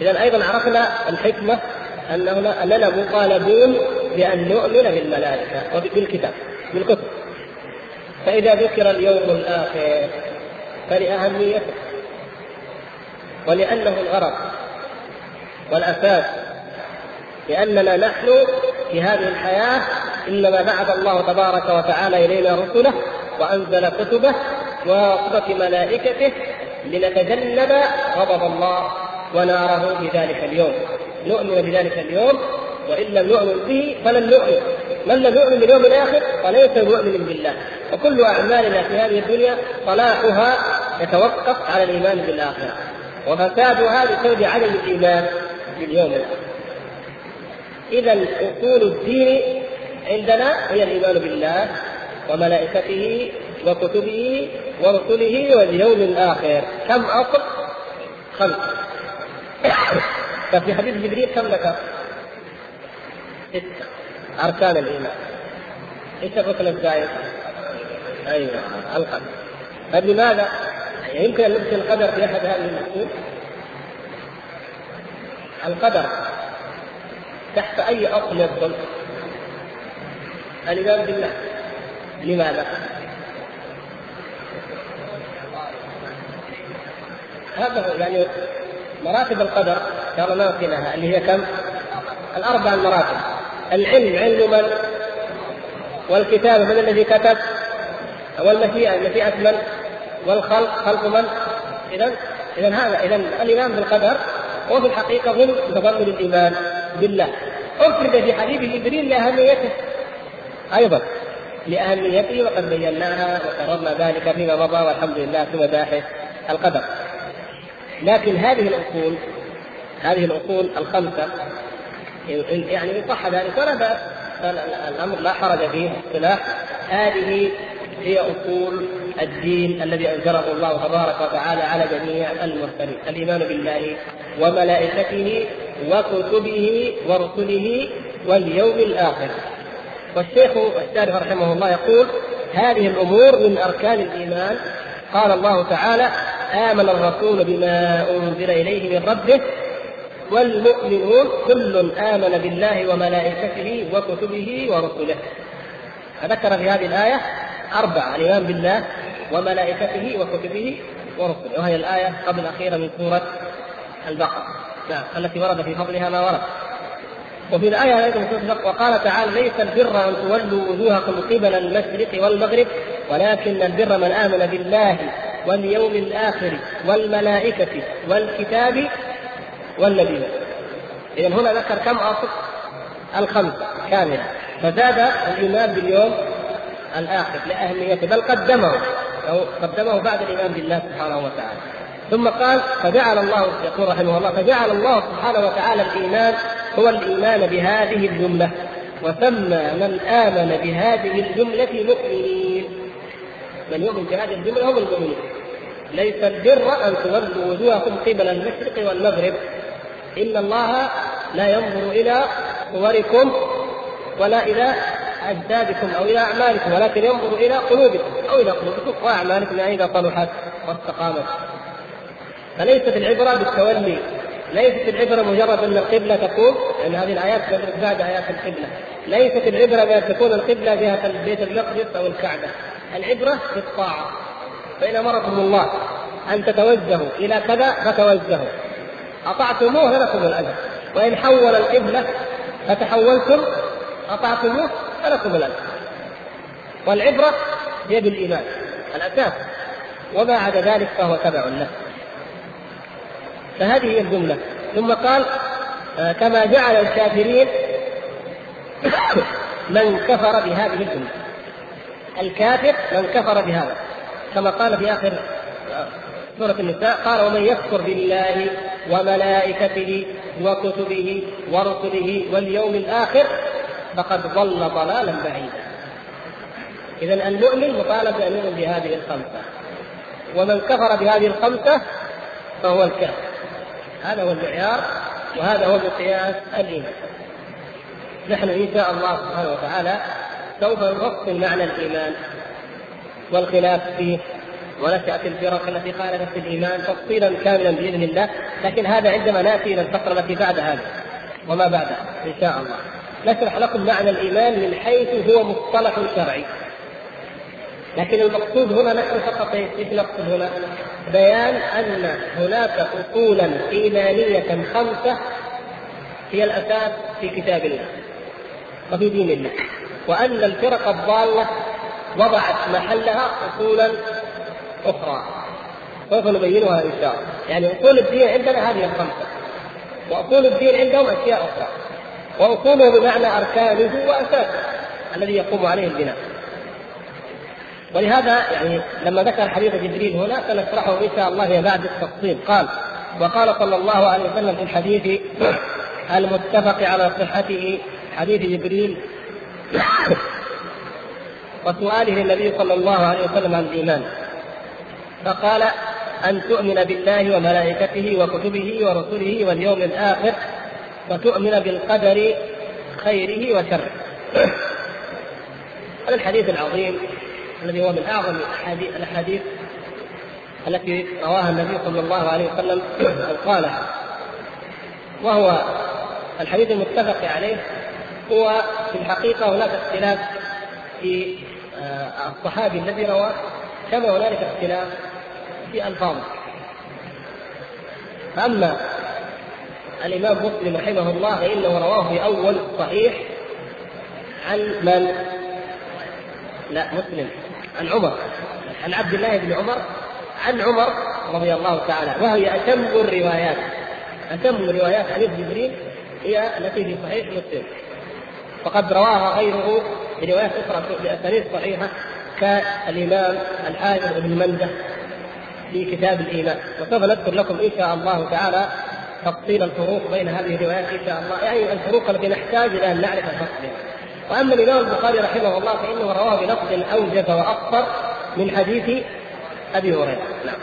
إذن أيضا عرفنا الحكمة أننا مطالبون بأن نؤمن بالملائكة وبالكتاب بالكتب. فإذا ذكر اليوم الآخر فلأهميته ولأنه الغرض والأساس، لأننا نحن في هذه الحياة إنما بعث الله تبارك وتعالى إلينا رسله وأنزل كتبه وواسطة ملائكته لنتجنب غضب الله وناره في ذلك اليوم. نؤمن بذلك اليوم، وإن لم نؤمن به فلن نؤمن. من لم يؤمن باليوم الآخر فليس مؤمن بالله، وكل أعمالنا في هذه الدنيا صلاحها يتوقف على الإيمان بالآخرة، وفسادها بسبب عدم الإيمان باليوم الآخر. إذا أصول الدين عندنا هي الإيمان بالله وملائكته وكتبه ورسله واليوم الآخر. كم أصل؟ 5. ففي حديث جبريل كم ذكر؟ 6 أركان الإيمان. إيش الركن الزائد؟ أيوة، القدر. فلماذا؟ يمكن أن نبقي القدر في أحد هذه الأصول؟ القدر تحت أي أصل يدخل؟ الإيمان بالله. لماذا؟ هذا يعني مراتب القدر كما نعرفها اللي هي كم؟ 4 مراتب. العلم علم من؟ والكتاب من الذي كتب؟ والمشيئة مشيئة من؟ والخلق خلق من؟ إذا الإيمان بالقدر وفي الحقيقة هم تضمن الإيمان بالله. أفرد في حديث جبريل لأهميته أيضا، لأهميته وقد بيناها وكررنا ذلك فيما مضى والحمد لله في مباحث القدر. لكن هذه الأصول 5 يعني صح ذلك ولا بأس، الأمر لا حرج فيه اصطلاح. هذه هي أصول الدين الذي أنزله الله تبارك وتعالى على جميع المرسلين: الإيمان بالله وملائكته وكتبه ورسله واليوم الآخر. والشيخ الشارح رحمه الله يقول: هذه الأمور من أركان الإيمان. قال الله تعالى: آمن الرسول بما أنزل إليه من ربه والمؤمنون كل آمن بالله وملائكته وكتبه ورسله. ذكر في هذه الآية 4: الإيمان بالله وملائكته وكتبه ورسله، وهي الآية قبل الأخيرة من سورة البقرة التي ورد في فضلها ما ورد. وفي الآية أيضا وقال تعالى: ليس البر أن تولوا وجوهكم قبل المشرق والمغرب ولكن البر من آمن بالله واليوم الآخر والملائكة والكتاب والنبيين. إذن هنا ذكر كم أصل؟ 5 كاملة. فزاد الإيمان باليوم الآخر لأهميته، بل قدمه بعد الإيمان بالله سبحانه وتعالى. ثم قال: فجعل الله، يقول رحمه الله: فجعل الله سبحانه وتعالى الإيمان هو الإيمان بهذه الجملة، وسمى من آمن بهذه الجملة مؤمنين. من يؤمن بهذه الجملة هم المؤمنين. ليس البر أن تولوا وجوهكم قبل المشرق والمغرب إن الله لا ينظر إلى صوركم ولا إلى أجدادكم أو إلى أعمالكم، ولكن ينظر إلى قلوبكم وأعمالكم إذا صلحت واستقامت. فليست العبرة بالتولي، ليست العبرة مجرد أن القبلة تكون، لأن هذه الآيات بعد آيات القبلة. ليست العبرة بأن تكون القبلة جهة بيت المقدس أو الكعبة. العبرة بالطاعة، فإن أمركم الله أن تتوجهوا إلى كذا فتوجهوا، أطعتموه فلكم الأجر، وإن حول القبلة فتحولتم أطعتموه فلكم الأجر. والعبرة بيد الإيمان الأساس، وما عدا ذلك فهو تبع له. فهذه هي الجملة. ثم قال: كما جعل الكافرين من كفر بهذه الجملة. الكافر من كفر بهذا، كما قال في آخر سورة النساء: قال ومن يكفر بالله وملائكته وكتبه ورسله واليوم الآخر فقد ضل ضلالا بعيدا. إذن المؤمن مطالب أن يؤمن بهذه الخمسة، ومن كفر بهذه الخمسة فهو الكافر. هذا هو المعيار، وهذا هو مقياس الإيمان. نحن إن شاء الله سبحانه وتعالى سوف نفصل معنى الإيمان والخلاف فيه، ونشأت الفرق التي خالفت الإيمان تفصيلا كاملا بإذن الله، لكن هذا عندما نأتي إلى الفقرة التي بعد هذا وما بعدها إن شاء الله نشرح لكم معنى الإيمان من حيث هو مصطلح شرعي. لكن المقصود هنا نحن فقط هنا بيان أن هناك أصولا إيمانية خمسة هي الأساس في كتاب الله وفي دين الله، وأن الفرق الضالة وضعت محلها أصولا أخرى سوف نبينها إن شاء الله. يعني أصول الدين عندنا هذه الخمسة، وأصول الدين عندهم أشياء أخرى، وأصوله بمعنى أركانه وأساسه الذي يقوم عليه البناء. ولهذا يعني لما ذكر حديث جبريل هنا سنشرحه إن شاء الله بعد التفصيل. قال: وقال صلى الله عليه وسلم في الحديث المتفق على صحته حديث جبريل وسؤاله للنبي صلى الله عليه وسلم عن الإيمان، فقال: أن تؤمن بالله وملائكته وكتبه ورسله واليوم الآخر وتؤمن بالقدر خيره وشره. هذا الحديث العظيم الذي هو من أعظم الحديث التي رواها النبي صلى الله عليه وسلم قالها، وهو الحديث المتفق عليه. هو في الحقيقة هناك اختلاف في الصحابي الذي رواه، كما هناك اختلاف في ألفاظه. فأما الإمام مسلم رحمه الله فإنه رواه في أول الصحيح عن من؟ لا مسلم عن عمر، عن عبد الله بن عمر، عن عمر رضي الله تعالى، وهي أتم الروايات. أتم الروايات عن جبريل هي التي في صحيح مسلم، فقد رواها غيره بروايات أخرى بأسانيد صحيحة كالإمام الحافظ بن منده في كتاب الإيمان. وسوف نذكر لكم إن شاء الله تعالى تفصيل الفروق بين هذه الروايات إن شاء الله، يعني الفروق التي نحتاج إلى أن نعرف الفصل. وأما الإمام البخاري رحمه الله فإنه رواه بلفظ أوجب وأكثر من حديث أبي هريرة. نعم،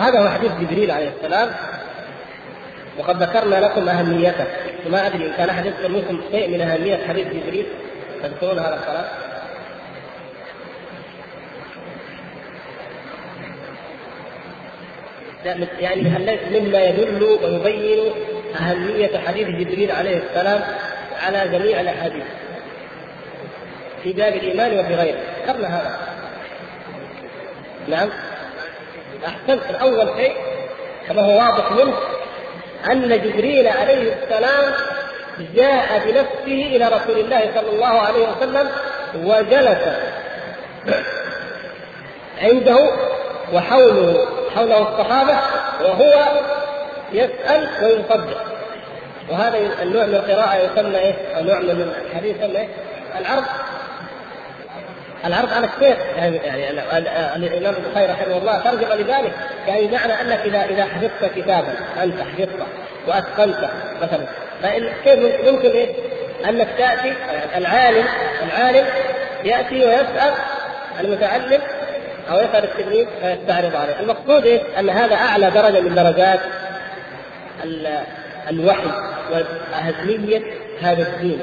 هذا هو حديث جبريل عليه السلام، وقد ذكرنا لكم أهميته. ما أدري إن كان حديث لكم شيء من أهمية حديث جبريل، تذكرون هذا الكلام؟ يعني مما يدل ويبين أهمية حديث جبريل عليه السلام على جميع الأحاديث في باب الإيمان وفي غيره. ذكرنا هذا. نعم، أحسنت. أول شيء كما هو واضح منه أن جبريل عليه السلام جاء بنفسه إلى رسول الله صلى الله عليه وسلم وجلس عنده وحوله الصحابة، وهو يسأل ويصدق. وهذا النوع من القراءة يسمى النوع من الحديث يسمى العرض على الشيخ. يعني الإمام البخاري رحمه الله ترجم لذلك، يعني معنى أنك إذا حفظت كتابا أنت حفظته وأتقنته مثلا، فكيف يمكن أنك تأتي العالم يأتي ويسأل المتعلم أو يسأل التلميذ فيستعرض عليه. المقصود أن هذا أعلى درجة من درجات الوحي وأهمية هذا الدين،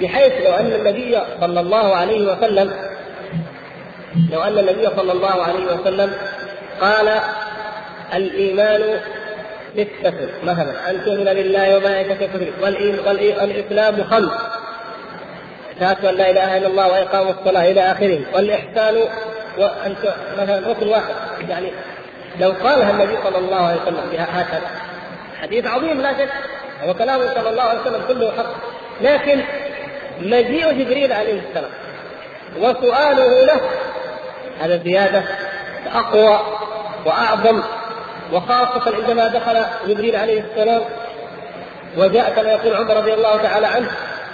بحيث لو أن النبي صلى الله عليه وسلم قال الإيمان بالتكفير مثلا، أن تؤمن بالله وملائكته والإسلام خمس، شهادة أن لا إله إلا الله وإقام الصلاة إلى آخره، والإحسان مثلا ركن واحد، يعني لو قالها النبي صلى الله عليه وسلم بها هكذا، حديث عظيم لا شك، وكلامه صلى الله عليه وسلم كله حق، لكن مجيء جبريل عليه السلام وسؤاله له هذا زيادة أقوى وأعظم، وخاصة عندما دخل جبريل عليه السلام وجاء كما يقول عمر رضي الله تعالى عنه: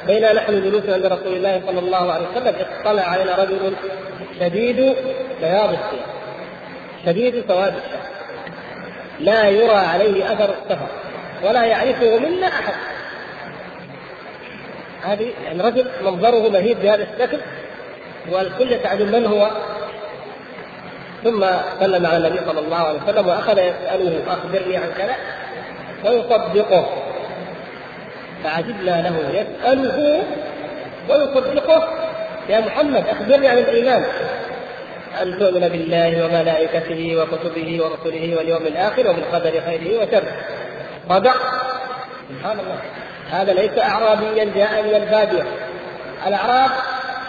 بينا نحن جلوس عند رسول الله صلى الله عليه وسلم اطلع علينا رجل شديد بياض الشعر شديد سواد الشعر لا يرى عليه أثر السفر ولا يعرفه منا أحد. هذا يعني رجل منظره مهيب بهذا الشكل والكل يتعجب من هو. ثم سلم على النبي صلى الله عليه وسلم وأخذ يسأله: أخبرني عن كذا، ويصدقه. فعجبنا له، يسأله ويصدقه: يا محمد أخبرني عن الإيمان. أن تؤمن بالله وملائكته وكتبه ورسله واليوم الآخر ومن قدر خيره وشره. صدق، سبحان الله. هذا ليس أعرابيا جاء من البادية. الأعراب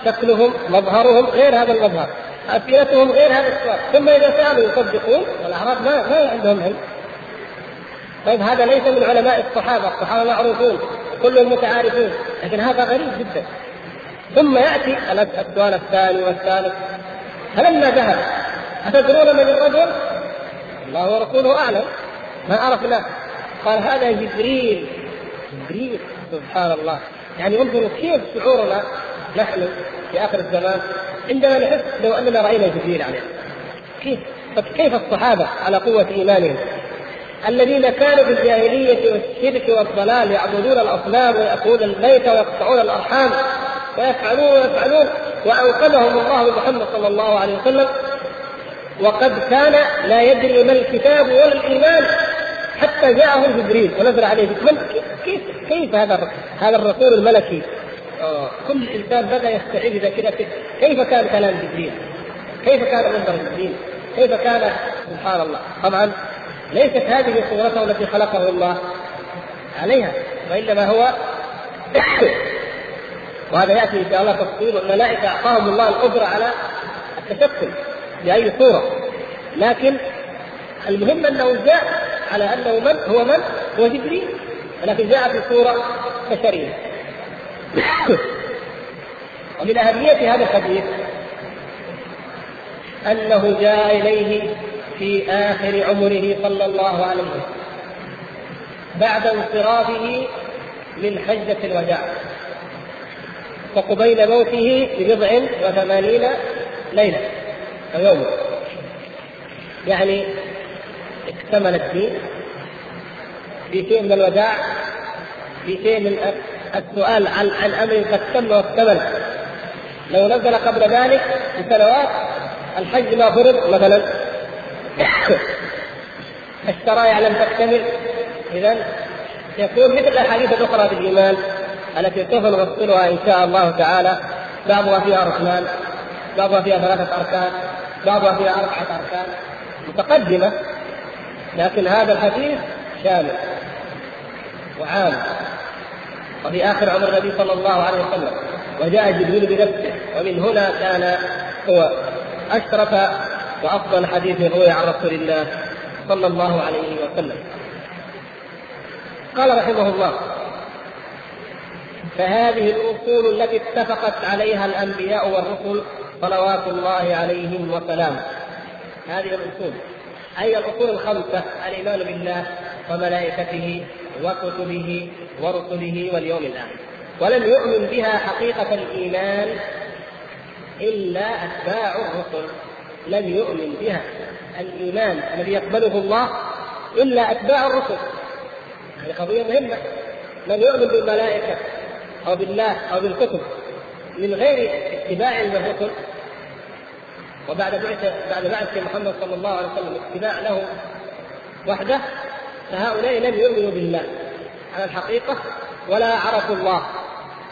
شكلهم مظهرهم غير هذا المظهر، أسئلتهم غير هذا السؤال، ثم إذا سألوا يصدقون. والأعراب ما عندهم علم. طيب هذا ليس من علماء الصحابة، الصحابة معروفون كلهم متعارفون، لكن هذا غريب جدا. ثم يأتي السؤال الثاني والثالث: فلما ذهب أتدرون من الرجل؟ الله ورسوله أعلم، ما عرفنا. قال: هذا جبريل. جبريل، سبحان الله. يعني انظروا كيف شعورنا نحن في آخر الزمان عندما نحس لو أننا رأينا جبريل عليه. كيف الصحابة على قوة إيمانهم الذين كانوا في الجاهلية والشرك والضلال يعبدون الأصنام ويأكلون الميت ويقطعون الأرحام ويفعلون، وأوقدهم الله بمحمد صلى الله عليه وسلم، وقد كان لا يدري ما الكتاب ولا الإيمان حتى جاءه جبريل ونزل عليه. كيف هذا الرسول الملكي؟ كل إنسان بدأ يستعيد إذا كده كيف كان كلام جبريل، كيف كان منظر جبريل، كيف كان، سبحان الله. طبعا ليست هذه صورته التي خلقه الله عليها، وإنما هو وهذا يأتي إن شاء الله تفصيل. الملائكة أعطاهم الله القدرة على التشكل بأي صورة، لكن المهم أنه جاء على أنه من هو جبريل، ولكن جاء في صورة بشرية. ومن أهمية هذا الحديث أنه جاء إليه في آخر عمره صلى الله عليه وسلم بعد انصرافه من حجة الوداع، فقبيل موته ببضع وثمانين ليلة ويوم، يعني اكتمل الدين بشيء من الوداع، بشيء من السؤال عن أمر قد تم واكتمل. لو نزل قبل ذلك بسنوات الحج ما فرض مثلا، الشرائع لم تكتمل، إذن يكون مثل الأحاديث الأخرى بالإيمان التي سوف نفصلها إن شاء الله تعالى، بعضها فيها ركنان، بعضها فيها 3 أركان، بعضها فيها 4 أركان متقدمة، لكن هذا الحديث شامل وعام. وفي آخر عمر النبي صلى الله عليه وسلم وجاء جبريل بنفسه، ومن هنا كان هو أشرف وأفضل حديث روي عن رسول الله صلى الله عليه وسلم. قال رحمه الله: فهذه الأصول التي اتفقت عليها الأنبياء والرسل صلوات الله عليهم وسلامه، هذه الأصول أي الأصول الخمسة: الإيمان بالله وملائكته وكتبه ورسله واليوم الآخر. ولم يؤمن بها حقيقة الإيمان إلا أتباع الرسل، لم يؤمن بها الإيمان الذي يقبله الله إلا أتباع الرسل. هذه قضية مهمة. لم يؤمن بالملائكة أو بالله أو بالكتب من غير اتباع الرسل، وبعد بعث محمد صلى الله عليه وسلم اتباع له وحده، فهؤلاء لم يؤمنوا بالله على الحقيقة، ولا عرفوا الله،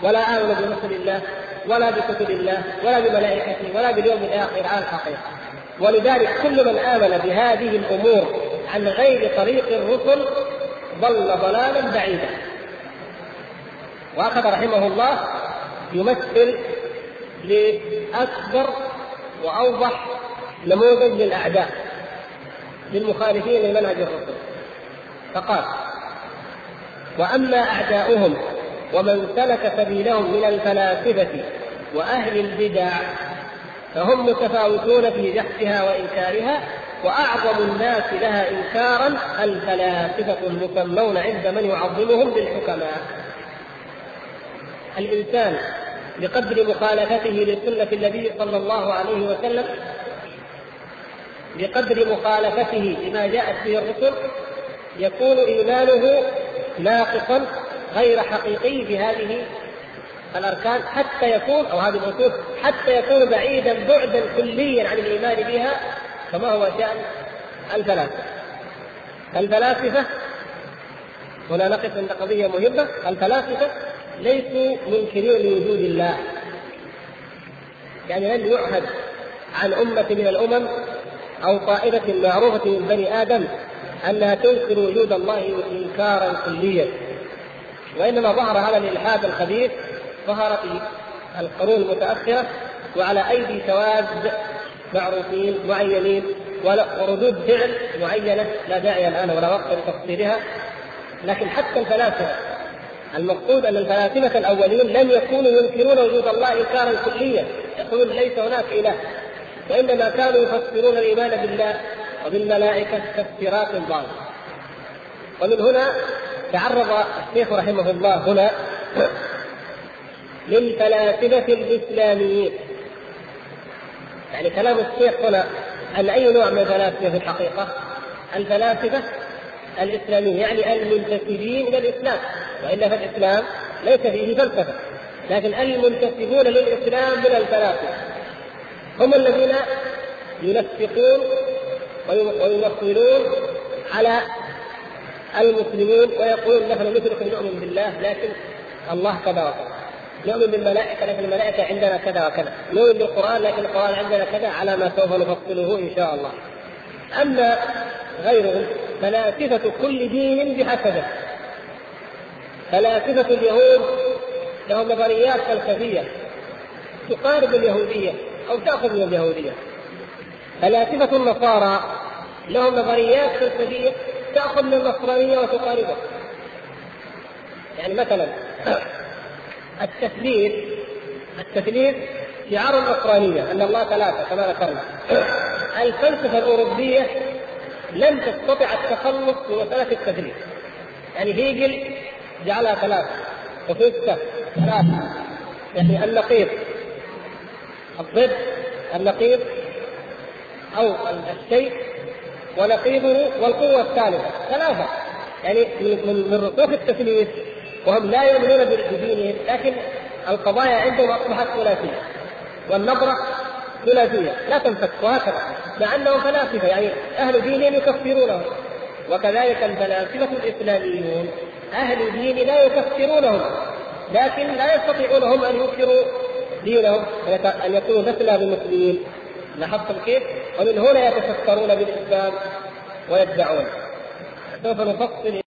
ولا آمنوا برسل الله، ولا بكتب الله، ولا بملائكته، ولا باليوم الآخر على الحقيقة. ولذلك كل من آمن بهذه الأمور عن غير طريق الرسل ضل ضلالا بعيدا. وأخذ رحمه الله يمثل لأكبر وأوضح نموذج للأعداء، للمخالفين لمنهج الرسل. فقال: وأما أعداؤهم ومن سلك سبيلهم من الفلاسفة وأهل البدع فهم متفاوتون في جحدها وإنكارها، وأعظم الناس لها إنكارا الفلاسفة المسمون عند من يعظمهم بالحكماء. الإنسان بقدر مخالفته لسنة النبي صلى الله عليه وسلم، بقدر مخالفته لما جاءت به الرسل، يكون إيمانه ناقصا غير حقيقي بهذه الأركان حتى يكون، أو هذه الأصول، حتى يكون بعيدا بعدا كليا عن الإيمان بها، كما هو شأن الفلاسفة. الفلاسفة هنا نقف عند قضية مهمة: الفلاسفة ليسوا منكرين لوجود الله، يعني لن يعهد عن أمة من الأمم أو طائفة معروفة من بني آدم أنها تنكر وجود الله إنكارا كليا، وإنما ظهر هذا الإلحاد الخبيث ظهر في القرون المتأخرة وعلى أيدي شواذ معروفين معينين وردود فعل معينة لا داعي الآن ولا وقت لتفصيلها. لكن حتى الفلاسفة، المقصود أن الفلاسفة الأولين لم يكونوا ينكرون وجود الله إنكارا كليا، يقولون ليس هناك إله، وإنما كانوا يفسرون الإيمان بالله وبالملائكة تفسيرات ضالة. ومن هنا تعرض الشيخ رحمه الله هنا للفلاسفة الإسلاميين. يعني كلام الشيخ هنا أن أي نوع من الفلاسفة في الحقيقة؟ الفلاسفة الإسلاميين، يعني المنتسبين للإسلام، وإلا فالإسلام ليس فيه فلسفة، لكن المنتسبون للإسلام من الفلاسفة هم الذين ينفقون ويمثلون على المسلمين ويقولون: نحن نشرك نؤمن بالله لكن الله كذا وكذا، نؤمن بالملائكة لكن الملائكة عندنا كذا وكذا، نؤمن بالقرآن لكن القرآن عندنا كذا، على ما سوف نفصله إن شاء الله. أما غيرهم فلاسفة كل دين بحسبه. فلاسفة اليهود لهم نظريات فلسفية تقارب اليهودية أو تأخذ من اليهودية. فلاسفة النصارى لهم نظريات فلسفية تأخذ من النصرانية وتقاربها. يعني مثلا التثليث شعار النصرانية، أن الله ثلاثة كما ذكرنا. الفلسفة الأوروبية لم تستطع التخلص من مسألة التثليث، يعني هيجل جعلها ثلاثة، وفلسفة ثلاثة، يعني النقيض، الضد، النقيض أو الشيء ونقيضه والقوة الثالثة، ثلاثة، يعني من رسوخ التثليث، وهم لا يؤمنون بالدين لكن القضايا عندهم أصبحت ثلاثية والنظرة ثلاثية لا تنفك، وهكذا، مع أنهم فلاسفة، يعني أهل دين يكفرونهم. وكذلك الفلاسفة الإسلاميون أهل دين لا يكفرونهم، لكن لا يستطيعون هم أن ينكروا دينهم أن يكونوا مثلها بالمسلمين. لاحظتم كيف؟ ومن هنا يتفكرون بالإسلام ويدعون. سوف نفصل